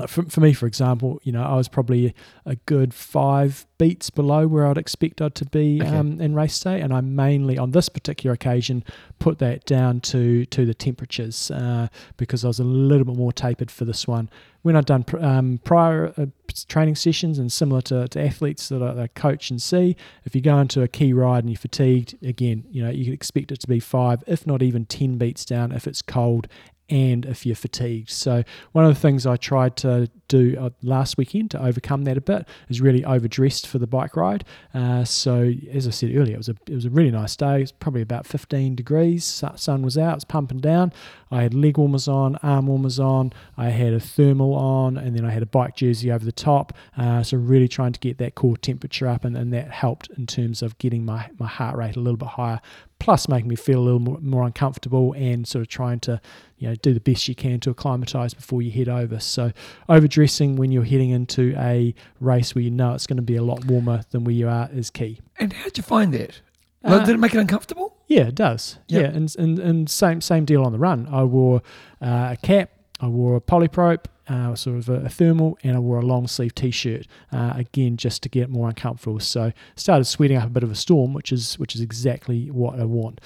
for, for me, for example, you know, I was probably a good five beats below where I'd expect I'd to be okay. um, in race day, and I mainly, on this particular occasion, put that down to, to the temperatures uh, because I was a little bit more tapered for this one. When I'd done pr- um, prior uh, training sessions, and similar to, to athletes that I, that I coach and see, if you go into a key ride and you're fatigued, again, you know, you can expect it to be five, if not even ten beats down if it's cold and if you're fatigued. So one of the things I tried to do last weekend to overcome that a bit is really overdressed for the bike ride. Uh, so as I said earlier, it was a it was a really nice day. It was probably about fifteen degrees. Sun was out. It's pumping down. I had leg warmers on, arm warmers on. I had a thermal on, and then I had a bike jersey over the top. Uh, so really trying to get that core temperature up, and, and that helped in terms of getting my, my heart rate a little bit higher, plus making me feel a little more, more uncomfortable, and sort of trying to, you know, do the best you can to acclimatise before you head over. So overdressing when you're heading into a race where you know it's going to be a lot warmer than where you are is key. And how'd you find that? Uh, Did it make it uncomfortable? Yeah, it does. Yep. Yeah, and, and and same same deal on the run. I wore uh, a cap, I wore a polyprope, Uh, sort of a, a thermal, and I wore a long sleeve t-shirt, uh, again just to get more uncomfortable. So started sweating up a bit of a storm, which is which is exactly what I want.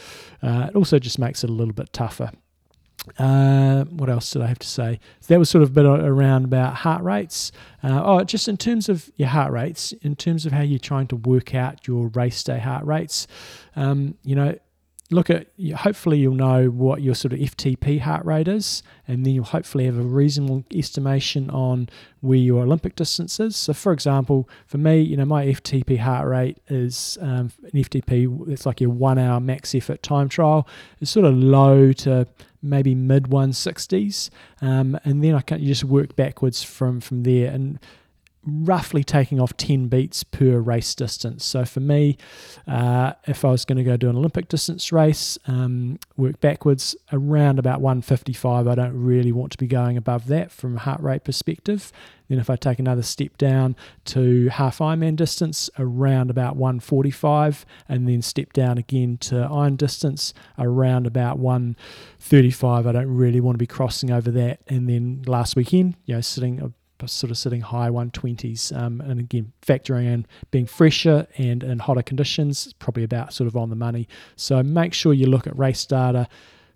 Uh, it also just makes it a little bit tougher. Uh, what else did I have to say? That was sort of a bit around about heart rates. Uh, oh, just in terms of your heart rates, in terms of how you're trying to work out your race day heart rates, um, you know, look at, hopefully you'll know what your sort of F T P heart rate is, and then you'll hopefully have a reasonable estimation on where your Olympic distance is. So for example, for me, you know, my F T P heart rate is um, an F T P, it's like your one hour max effort time trial, it's sort of low to maybe mid one sixties, um, and then I can just work backwards from from there, and roughly taking off ten beats per race distance. So for me, uh, if I was going to go do an Olympic distance race, um, work backwards around about one fifty-five. I don't really want to be going above that from a heart rate perspective. Then if I take another step down to half Ironman distance, around about one forty-five, and then step down again to Iron distance around about one thirty-five. I don't really want to be crossing over that. And then last weekend, you know, sitting a sort of sitting high one twenties, um, and again factoring in being fresher and in hotter conditions, probably about sort of on the money. So make sure you look at race data,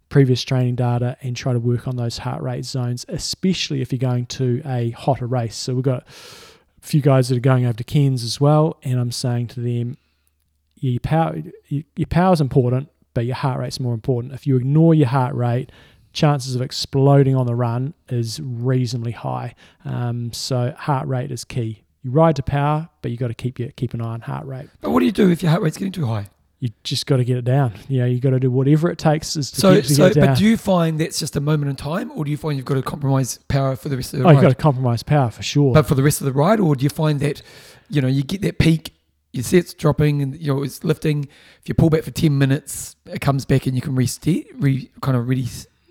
previous training data, and try to work on those heart rate zones, especially if you're going to a hotter race. So we've got a few guys that are going over to Cairns as well, and I'm saying to them, yeah, your power your power is important, but your heart rate's more important. If you ignore your heart rate, chances of exploding on the run is reasonably high. Um, so heart rate is key. You ride to power, but you got to keep your, keep an eye on heart rate. But what do you do if your heart rate's getting too high? You just got to get it down. You know, you got to do whatever it takes is to, so, get, to so, get it down. But do you find that's just a moment in time, or do you find you've got to compromise power for the rest of the oh, ride? You've got to compromise power for sure. But for the rest of the ride, or do you find that, you know, you get that peak, you see it's dropping, and you know it's lifting. If you pull back for ten minutes, it comes back, and you can reset, re kind of ready.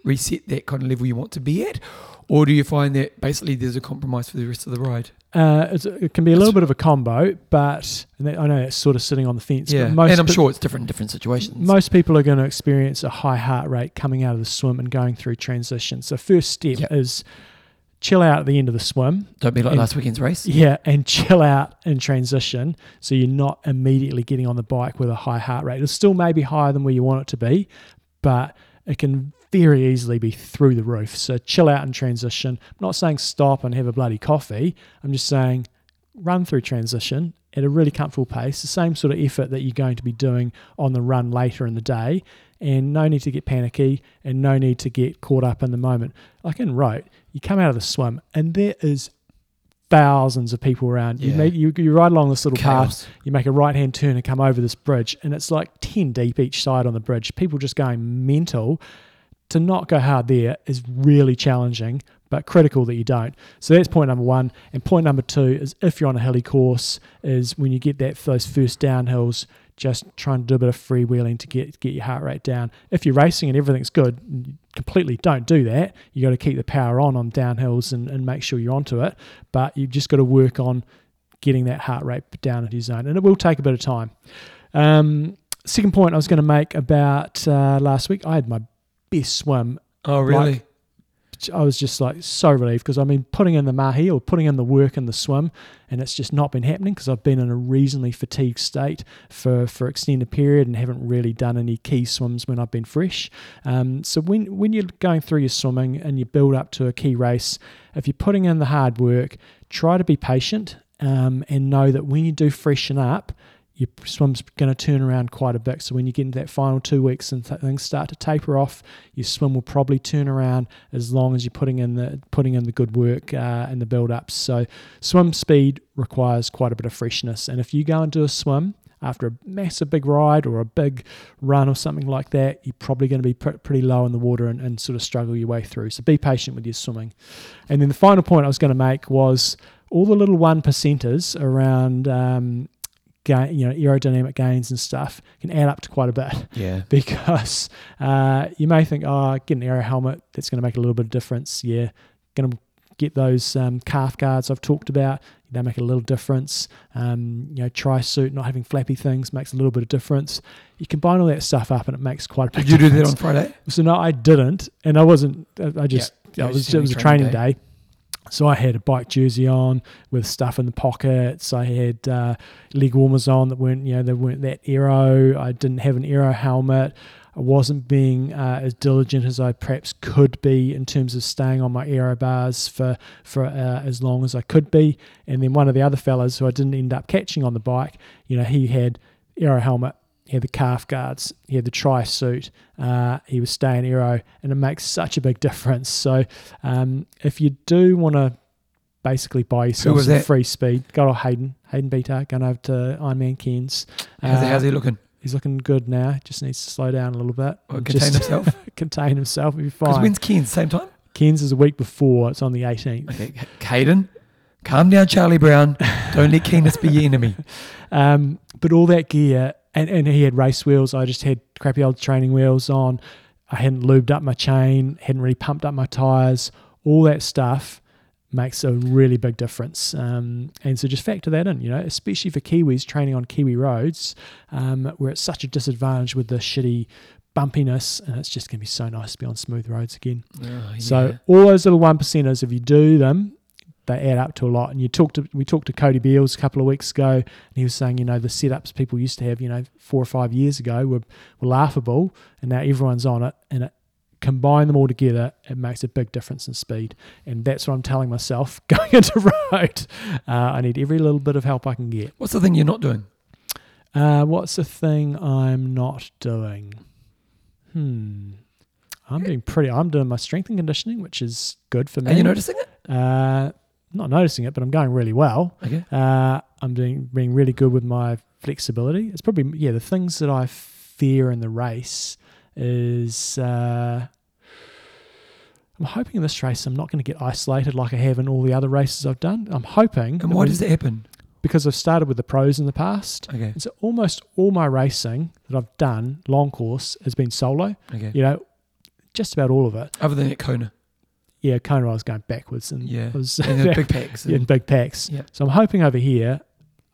reset that kind of level you want to be at? Or do you find that basically there's a compromise for the rest of the ride? Uh, it's, it can be a little bit of a combo, but and that, I know it's sort of sitting on the fence. Yeah, but most and I'm pe- sure it's different in different situations. Most people are going to experience a high heart rate coming out of the swim and going through transition. So first step yep. is chill out at the end of the swim. Don't be like and, last weekend's race. Yeah, and chill out in transition so you're not immediately getting on the bike with a high heart rate. It's still maybe higher than where you want it to be, but it can very easily be through the roof. So chill out and transition. I'm not saying stop and have a bloody coffee. I'm just saying run through transition at a really comfortable pace, the same sort of effort that you're going to be doing on the run later in the day, and no need to get panicky and no need to get caught up in the moment. Like in Rote, you come out of the swim and there is thousands of people around. Yeah. You, make, you you ride along this little Chaos. path, you make a right-hand turn and come over this bridge, and it's like ten deep each side on the bridge. People just going mental. To not go hard there is really challenging, but critical that you don't. So that's point number one. And point number two is if you're on a hilly course, is when you get that those first downhills, just try and do a bit of freewheeling to get get your heart rate down. If you're racing and everything's good, completely don't do that. You got to keep the power on on downhills and, and make sure you're onto it. But you've just got to work on getting that heart rate down into your zone. And it will take a bit of time. Um, second point I was going to make about uh, last week, I had my best swim. Oh, really? Like, I was just like so relieved, because I've been putting in the mahi or putting in the work in the swim, and it's just not been happening because I've been in a reasonably fatigued state for for extended period and haven't really done any key swims when I've been fresh. Um, so when when you're going through your swimming and you build up to a key race, if you're putting in the hard work, try to be patient, um, and know that when you do freshen up, your swim's going to turn around quite a bit. So when you get into that final two weeks and th- things start to taper off, your swim will probably turn around as long as you're putting in the putting in the good work uh, and the build-ups. So swim speed requires quite a bit of freshness. And if you go and do a swim after a massive big ride or a big run or something like that, you're probably going to be pr- pretty low in the water and, and sort of struggle your way through. So be patient with your swimming. And then the final point I was going to make was all the little one percenters around... Um, Gain, you know, aerodynamic gains and stuff can add up to quite a bit. Yeah. Because uh, you may think, oh, get an aero helmet, that's going to make a little bit of difference. Yeah. Going to get those um, calf guards I've talked about. They make a little difference. Um, you know, tri-suit, not having flappy things makes a little bit of difference. You combine all that stuff up and it makes quite a big difference. Did you do that on Friday? So no, I didn't. And I wasn't, I just, yeah, yeah, it was, it was a training day. day. So I had a bike jersey on with stuff in the pockets. I had uh, leg warmers on that weren't, you know, they weren't that aero. I didn't have an aero helmet. I wasn't being uh, as diligent as I perhaps could be in terms of staying on my aero bars for for uh, as long as I could be. And then one of the other fellas who I didn't end up catching on the bike, you know, he had aero helmet, he had the calf guards, he had the tri-suit, uh, he was staying aero, and it makes such a big difference. So um, if you do want to basically buy yourself some free speed, go to Hayden, Hayden Beta, going over to Ironman Cairns. Uh, how's, how's he looking? He's looking good now, just needs to slow down a little bit. Or contain just himself? Contain himself, he'll be fine. Because when's Cairns, same time? Cairns is a week before, it's on the eighteenth. Okay, Hayden, calm down Charlie Brown, don't let Cairns be your enemy. Um, but all that gear... And, and he had race wheels. I just had crappy old training wheels on. I hadn't lubed up my chain, hadn't really pumped up my tyres. All that stuff makes a really big difference. Um, and so just factor that in, you know, especially for Kiwis training on Kiwi roads um, where it's such a disadvantage with the shitty bumpiness, and it's just going to be so nice to be on smooth roads again. Oh, yeah. So all those little one percenters, if you do them, they add up to a lot. And you talked to, we talked to Cody Beals a couple of weeks ago, and he was saying, you know, the setups people used to have, you know, four or five years ago were, were laughable, and now everyone's on it, and it, combine them all together, it makes a big difference in speed. And that's what I'm telling myself going into road. Uh, I need every little bit of help I can get. What's the thing you're not doing? Uh, what's the thing I'm not doing? Hmm. I'm doing pretty, I'm doing my strength and conditioning, which is good for me. Are you noticing it? Uh, not noticing it, but I'm going really well. Okay. Uh, I'm doing being really good with my flexibility. It's probably, yeah, the things that I fear in the race is uh, I'm hoping in this race I'm not going to get isolated like I have in all the other races I've done. I'm hoping. And why does that happen? Because I've started with the pros in the past. Okay. And so almost all my racing that I've done, long course, has been solo. Okay. You know, just about all of it. Other than at Kona. Yeah, Kona I was going backwards and yeah, was and in big packs. Yeah, in big packs. Yeah. So I'm hoping over here,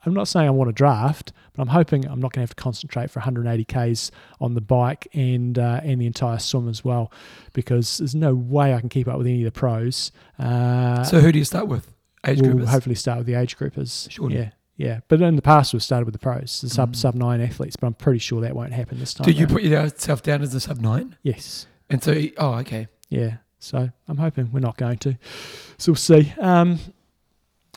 I'm not saying I want to draft, but I'm hoping I'm not going to have to concentrate for one hundred eighty kays on the bike and uh, and the entire swim as well, because there's no way I can keep up with any of the pros. Uh, so who do you start with? Age we'll groupers? We'll hopefully start with the age groupers. Sure. Yeah, yeah. But in the past we've started with the pros, the sub mm. sub nine athletes, but I'm pretty sure that won't happen this time. Do you around. Put yourself down as a sub nine? Yes. And so, oh, okay. Yeah. So I'm hoping we're not going to. So we'll see. Um,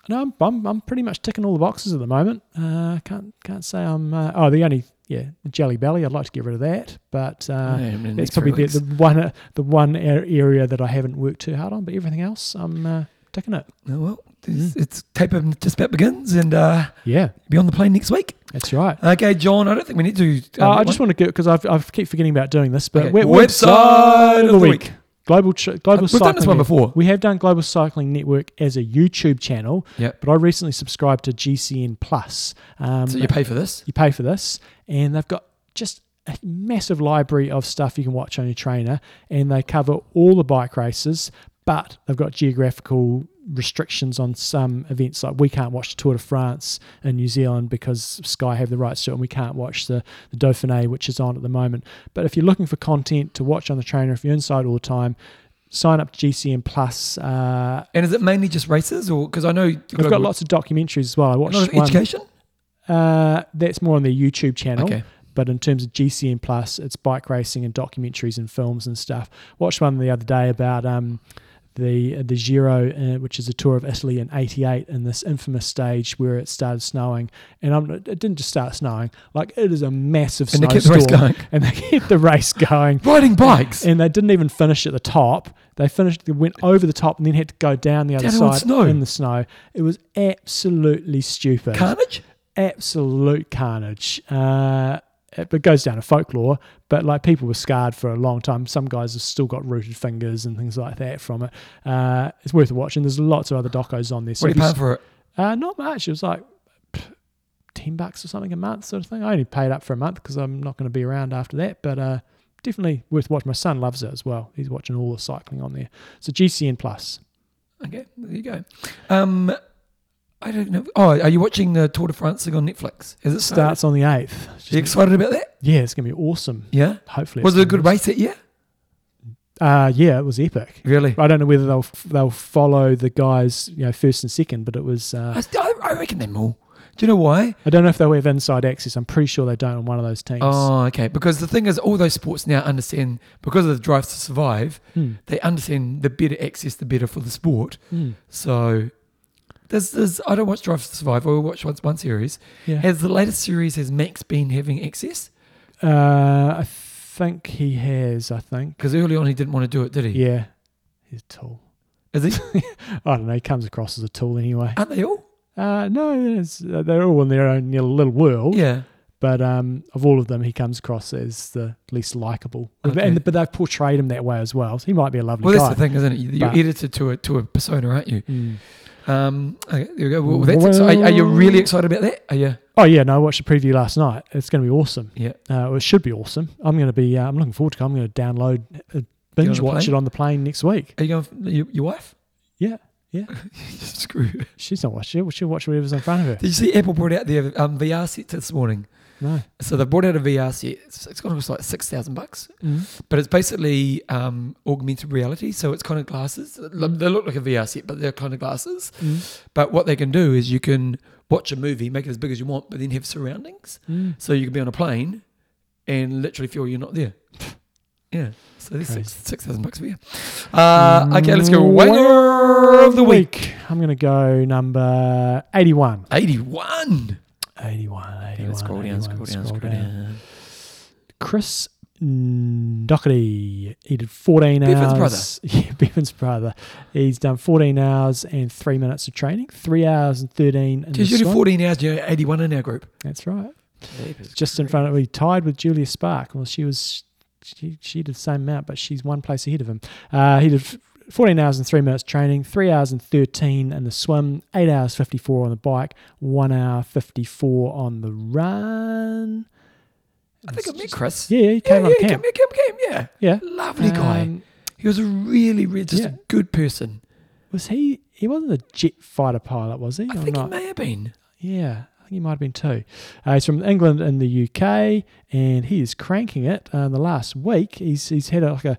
no, I'm, I'm I'm pretty much ticking all the boxes at the moment. Uh, can't can't say I'm. Uh, oh, the only yeah, Jelly Belly. I'd like to get rid of that, but uh, yeah, I mean, that's probably the, the one uh, the one area that I haven't worked too hard on. But everything else, I'm uh, ticking it. Oh, well, mm. it's taper just about begins, and uh, yeah, be on the plane next week. That's right. Okay, John. I don't think we need to. Um, uh, I just one. want to get because I've I've keep forgetting about doing this, but okay. we- website of the week. week. Global ch- global We've cycling. We've done this one before. We have done Global Cycling Network as a YouTube channel, yep. But I recently subscribed to G C N Plus. Um, so you pay for this? You pay for this, and they've got just a massive library of stuff you can watch on your trainer, and they cover all the bike races, but they've got geographical restrictions on some events. Like we can't watch the Tour de France in New Zealand because Sky have the rights to it, and we can't watch the, the Dauphiné, which is on at the moment. But if you're looking for content to watch on the trainer, if you're inside all the time, sign up to G C N Plus. Uh, and is it mainly just races? Or because I know... We've got w- lots of documentaries as well. I watched one. Education? Uh, that's more on their YouTube channel. Okay. But in terms of G C N Plus, it's bike racing and documentaries and films and stuff. Watched one the other day about... Um, the the Giro, uh, which is a tour of Italy in eighty-eight, in this infamous stage where it started snowing. And I'm, it didn't just start snowing. Like, it is a massive snowstorm. And snow they kept storm, the race going. And they kept the race going. Riding bikes. And, and they didn't even finish at the top. They finished, they went over the top and then had to go down the other down side snow. in the snow. It was absolutely stupid. Carnage? Absolute carnage. Uh... It goes down to folklore, but like people were scarred for a long time. Some guys have still got rooted fingers and things like that from it. Uh, it's worth watching. There's lots of other docos on there. So what are you paying for it? Uh, not much. It was like ten bucks or something a month sort of thing. I only paid up for a month because I'm not going to be around after that, but uh, definitely worth watching. My son loves it as well. He's watching all the cycling on there. So G C N Plus. Okay, there you go. Um, I don't know. Oh, are you watching the Tour de France on Netflix? Has it starts started? On the eighth. Are you excited about that? Yeah, it's going to be awesome. Yeah? Hopefully. Was it a good awesome. race that year? Uh, yeah, it was epic. Really? I don't know whether they'll they'll follow the guys, you know, first and second, but it was... Uh, I, I reckon they will. Do you know why? I don't know if they'll have inside access. I'm pretty sure they don't on one of those teams. Oh, okay. Because the thing is, all those sports now understand, because of the drives to survive, mm. they understand the better access, the better for the sport. Mm. So... There's, there's, I don't watch Drive to Survive. I watch once one series. Yeah. Has the latest series has Max been having access? Uh, I think he has, I think. Because early on he didn't want to do it, did he? Yeah. He's tall. Is he? I don't know. He comes across as a tool anyway. Aren't they all? Uh, no, they're all in their own little world. Yeah. But um, of all of them, he comes across as the least likable. Okay. And but they've portrayed him that way as well. So he might be a lovely well, guy. Well, that's the thing, isn't it? You're but, edited to a to a persona, aren't you? Mm. Um, okay, there we go. Well, that's well, exci- are, are you really excited about that? Are you? Oh yeah, no. I watched the preview last night. It's going to be awesome. Yeah, uh, it should be awesome. I'm going to be. Uh, I'm looking forward to it. I'm going to download, uh, binge watch it on the plane next week. Are you going? For, your, your wife? Yeah. Yeah, screwed. She's not watching it. Well, she'll watch whatever's in front of her. Did you see Apple brought out their um, V R set this morning? No. So they brought out a V R set. It's, it's going to like six thousand bucks, mm-hmm. but it's basically um, augmented reality. So it's kind of glasses. Mm-hmm. They look like a V R set, but they're kind of glasses. Mm-hmm. But what they can do is you can watch a movie, make it as big as you want, but then have surroundings. Mm-hmm. So you can be on a plane and literally feel you're not there. Yeah, so this is six thousand bucks for you. Uh, okay, let's go. Winner of the week. week. I'm going to go number eighty-one. eighty-one. eighty-one. eighty-one. Okay, scroll down. Scroll down. Scroll down. Chris Doherty. He did fourteen Bevan's hours. Brother. Yeah, Bevan's brother. He's done fourteen hours and three minutes of training. Three hours and thirteen. Did you do fourteen hours? You're eighty-one in our group. That's right. That Just great. in front of me, tied with Julia Spark. Well, she was. She, she did the same amount, but she's one place ahead of him. Uh, he did fourteen hours and three minutes training, three hours and thirteen in the swim, eight hours fifty-four on the bike, one hour fifty-four on the run. I think I met Chris. Yeah, he came yeah, on yeah, Cam. He came, he came, yeah. yeah. Lovely guy. Um, he was a really, really just yeah. a good person. Was he? He wasn't a jet fighter pilot, was he? I or think not? He may have been. Yeah. I think he might have been too. Uh, he's from England and the U K, and he is cranking it. Uh, in the last week, he's he's had a, like a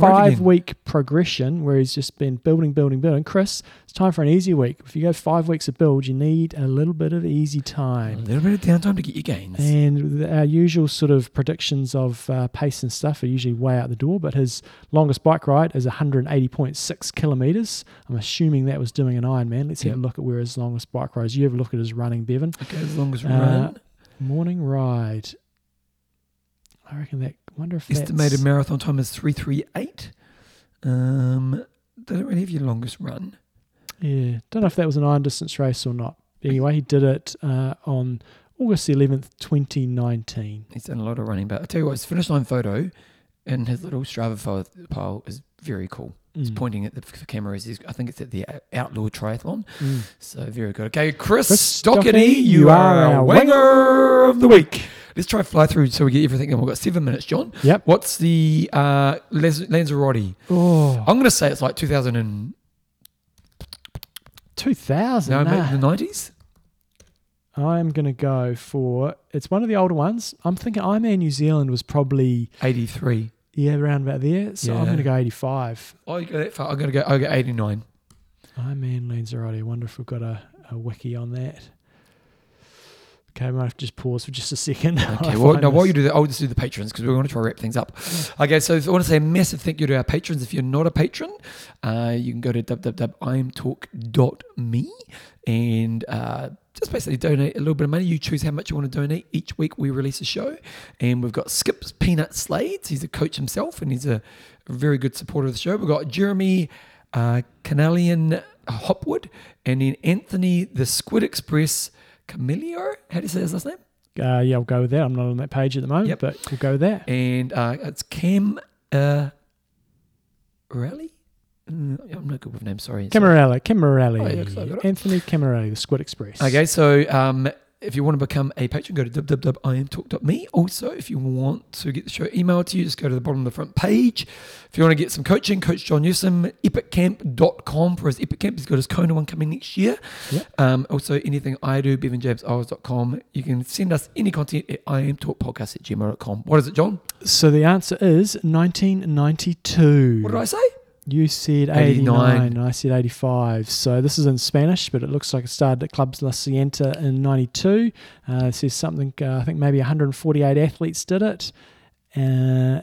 five-week progression where he's just been building, building, building. Chris, it's time for an easy week. If you go five weeks of build, you need a little bit of easy time. A little bit of downtime to get your gains. And our usual sort of predictions of uh, pace and stuff are usually way out the door, but his longest bike ride is one hundred eighty point six kilometres. I'm assuming that was doing an Ironman. Let's yep. have a look at where his longest bike ride is. You have a look at his running, Bevan. Okay, as long as we uh, run. Morning ride. I reckon that. Wonder if estimated that's marathon time is three three eight. Um, they don't really have your longest run. Yeah, don't know if that was an iron distance race or not. Anyway, he did it uh, on August eleventh, twenty nineteen. He's done a lot of running, but I tell you what, his finish line photo and his little Strava pile is very cool. He's mm. pointing at the camera. As I think it's at the Outlaw Triathlon. Mm. So very good. Okay, Chris, Chris Doherty, you, you are our winner of the week. Let's try fly through so we get everything. And we've got seven minutes, John. Yep. What's the uh, Lanzarote? Oh. I'm going to say it's like two thousand and two thousand. No, nah. Mate, the nineties. I'm going to go for it's one of the older ones. I'm thinking Ironman New Zealand was probably eighty-three. Yeah, around about there. So yeah. I'm going to go eighty-five. Oh, you go that far. I'm going to go, I'll go eighty-nine. Ironman Lanzarote. I wonder if we've got a, a wiki on that. Okay, I might have to just pause for just a second. Okay, well, now while you do that, I'll just do the patrons because we want to try to wrap things up. Yeah. Okay, so I want to say a massive thank you to our patrons. If you're not a patron, uh, you can go to w w w dot i m talk dot m e and uh, just basically donate a little bit of money. You choose how much you want to donate. Each week we release a show, and we've got Skip's Peanut Slades. He's a coach himself, and he's a very good supporter of the show. We've got Jeremy uh, Canalian Hopwood, and then Anthony the Squid Express Camilio, how do you say his last name? Uh, yeah, I'll go with that. I'm not on that page at the moment, yep. but we'll go with that. And uh, it's Cam uh, Rally? Mm, I'm not good with names, sorry. Camarelli, Camarelli, oh, yeah, Anthony Camarelli, the Squid Express. Okay, so um, if you want to become a patron, go to w w w dot i m talk dot m e. Also, if you want to get the show emailed to you, just go to the bottom of the front page. If you want to get some coaching, Coach John Yusselman, epic camp dot com for his Epic Camp. He's got his Kona one coming next year. Yep. Um, also, anything I do, bevan james iles dot com. You can send us any content at i m talk podcast at gmail dot com. What is it, John? So the answer is nineteen ninety-two. What did I say? You said eighty-nine, eighty-nine, and I said eighty-five. So this is in Spanish, but it looks like it started at Clubs La Cienta in ninety-two. Uh, it says something, uh, I think maybe one hundred forty-eight athletes did it. Uh,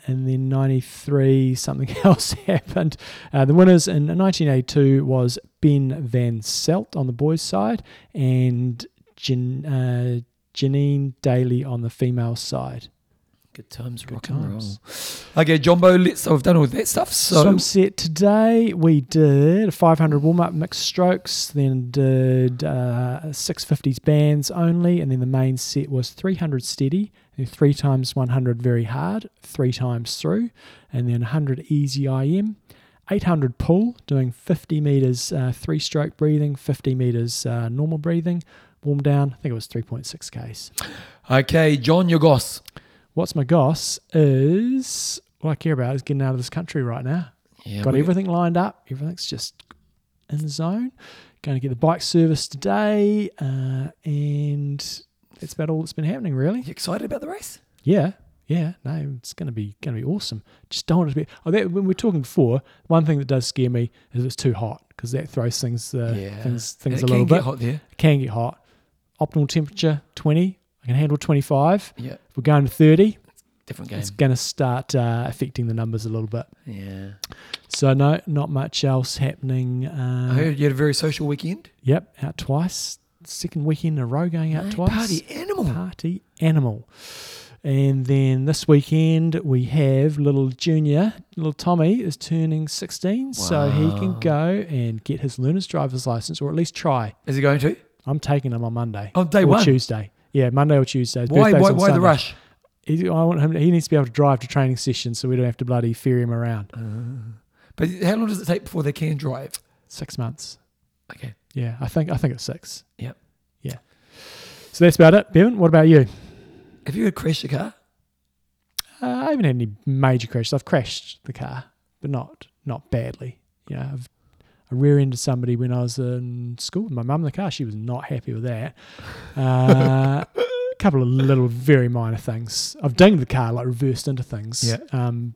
and then ninety-three, something else happened. Uh, the winners in nineteen eighty-two was Ben Van Selt on the boys' side and Jan, uh, Janine Daly on the female side. Good times, good rock times. Roll. Okay, Jumbo, let's, so we've done all that stuff. So swim set today, we did a five hundred warm-up mixed strokes, then did uh, six fifties bands only, and then the main set was three hundred steady, then three times one hundred very hard, three times through, and then one hundred easy I M, eight hundred pull, doing fifty metres uh, three-stroke breathing, fifty metres uh, normal breathing, warm down, I think it was three point six kays. Okay, John, your goss. What's my goss is, what I care about is getting out of this country right now. Yeah, got everything lined up. Everything's just in the zone. Going to get the bike service today. Uh, and that's about all that's been happening, really. You excited about the race? Yeah. Yeah. No, it's going to be going to be awesome. Just don't want it to be. Oh, that, when we were talking before, one thing that does scare me is it's too hot because that throws things, uh, yeah. things, things a little bit. It can get hot there. It can get hot. Optimal temperature, twenty. I can handle twenty-five. Yeah. If we're going to thirty, different game. It's going to start uh, affecting the numbers a little bit. Yeah. So no, not much else happening. Um, I heard you had a very social weekend. Yep, out twice. Second weekend in a row going out no, twice. Party animal. Party animal. And then this weekend we have little junior, little Tommy is turning sixteen. Wow. So he can go and get his learner's driver's license, or at least try. Is he going to? I'm taking him on Monday. On oh, day or one? Tuesday. Yeah, Monday or Tuesday. Why? Why, why the rush? He, I want him. To, he needs to be able to drive to training sessions, so we don't have to bloody ferry him around. Uh, but how long does it take before they can drive? Six months. Okay. Yeah, I think I think it's six. Yep. Yeah. So that's about it, Bevan. What about you? Have you had crashed a car? Uh, I haven't had any major crashes. I've crashed the car, but not not badly. You know, I've. I rear-ended somebody when I was in school with my mum in the car. She was not happy with that. Uh, a couple of little, very minor things. I've dinged the car, like reversed into things. Yeah. Um,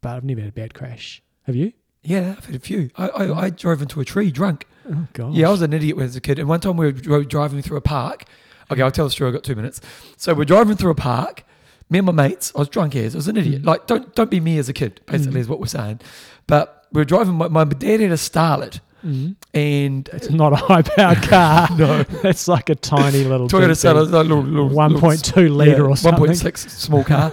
but I've never had a bad crash. Have you? Yeah, I've had a few. I, I, I drove into a tree drunk. Oh, God. Yeah, I was an idiot when I was a kid. And one time we were driving through a park. Okay, I'll tell the story. I've got two minutes. So we're driving through a park. Me and my mates, I was drunk as. I was an idiot. Mm. Like, don't, don't be me as a kid, basically, mm. is what we're saying. But... we were driving, my, my dad had a Starlet, mm-hmm. and... It's not a high-powered car. No. That's like a tiny little... Toyota Starlet, like little, little, one point two litre yeah, or something. one point six, small car.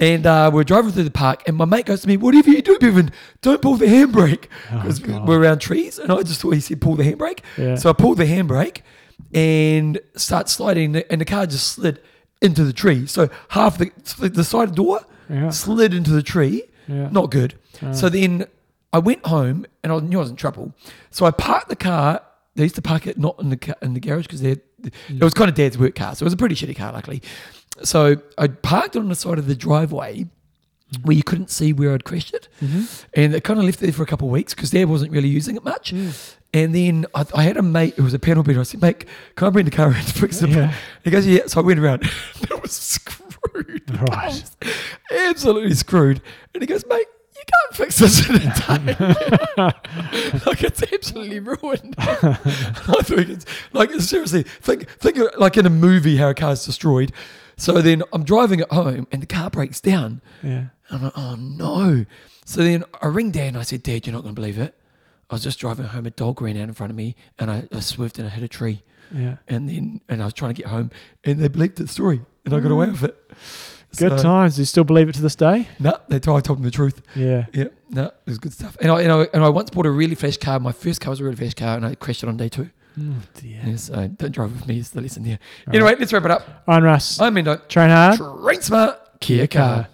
And uh, we we're driving through the park, and my mate goes to me, whatever you do, Bevan, don't pull the handbrake. Because oh, we're around trees, and I just thought he said pull the handbrake. Yeah. So I pulled the handbrake and start sliding, and the car just slid into the tree. So half the, the side door yeah. slid into the tree. Yeah. Not good. Uh. So then... I went home and I knew I was in trouble. So I parked the car. They used to park it not in the car, in the garage because it was kind of dad's work car. So it was a pretty shitty car, luckily. So I parked it on the side of the driveway where you couldn't see where I'd crashed it. Mm-hmm. And it kind of left there for a couple of weeks because dad wasn't really using it much. Yeah. And then I, I had a mate who was a panel beater. I said, mate, can I bring the car around to fix it? Yeah. He goes, yeah. So I went around. That was screwed. Right. I was absolutely screwed. And he goes, mate, you can't fix this in a day. Like, it's absolutely ruined. I think it's, like, seriously, think, think of, like in a movie how a car's destroyed. So then I'm driving at home and the car breaks down. Yeah. And I'm like, oh, no. So then I ring Dad and I said, Dad, you're not going to believe it. I was just driving home. A dog ran out in front of me and I, I swerved and I hit a tree. Yeah. And then and I was trying to get home and they believed the story and I got away with it. Good so, times. Do you still believe it to this day? No, nah, they told, I told them the truth. Yeah. Yeah, no, nah, it was good stuff. And I, and, I, and I once bought a really flash car. My first car was a really flash car and I crashed it on day two. Oh, dear. Yeah, so don't drive with me is the lesson there. All anyway, right. Let's wrap it up. I'm Russ. I'm Mendo. Train hard. Train smart. Kia car.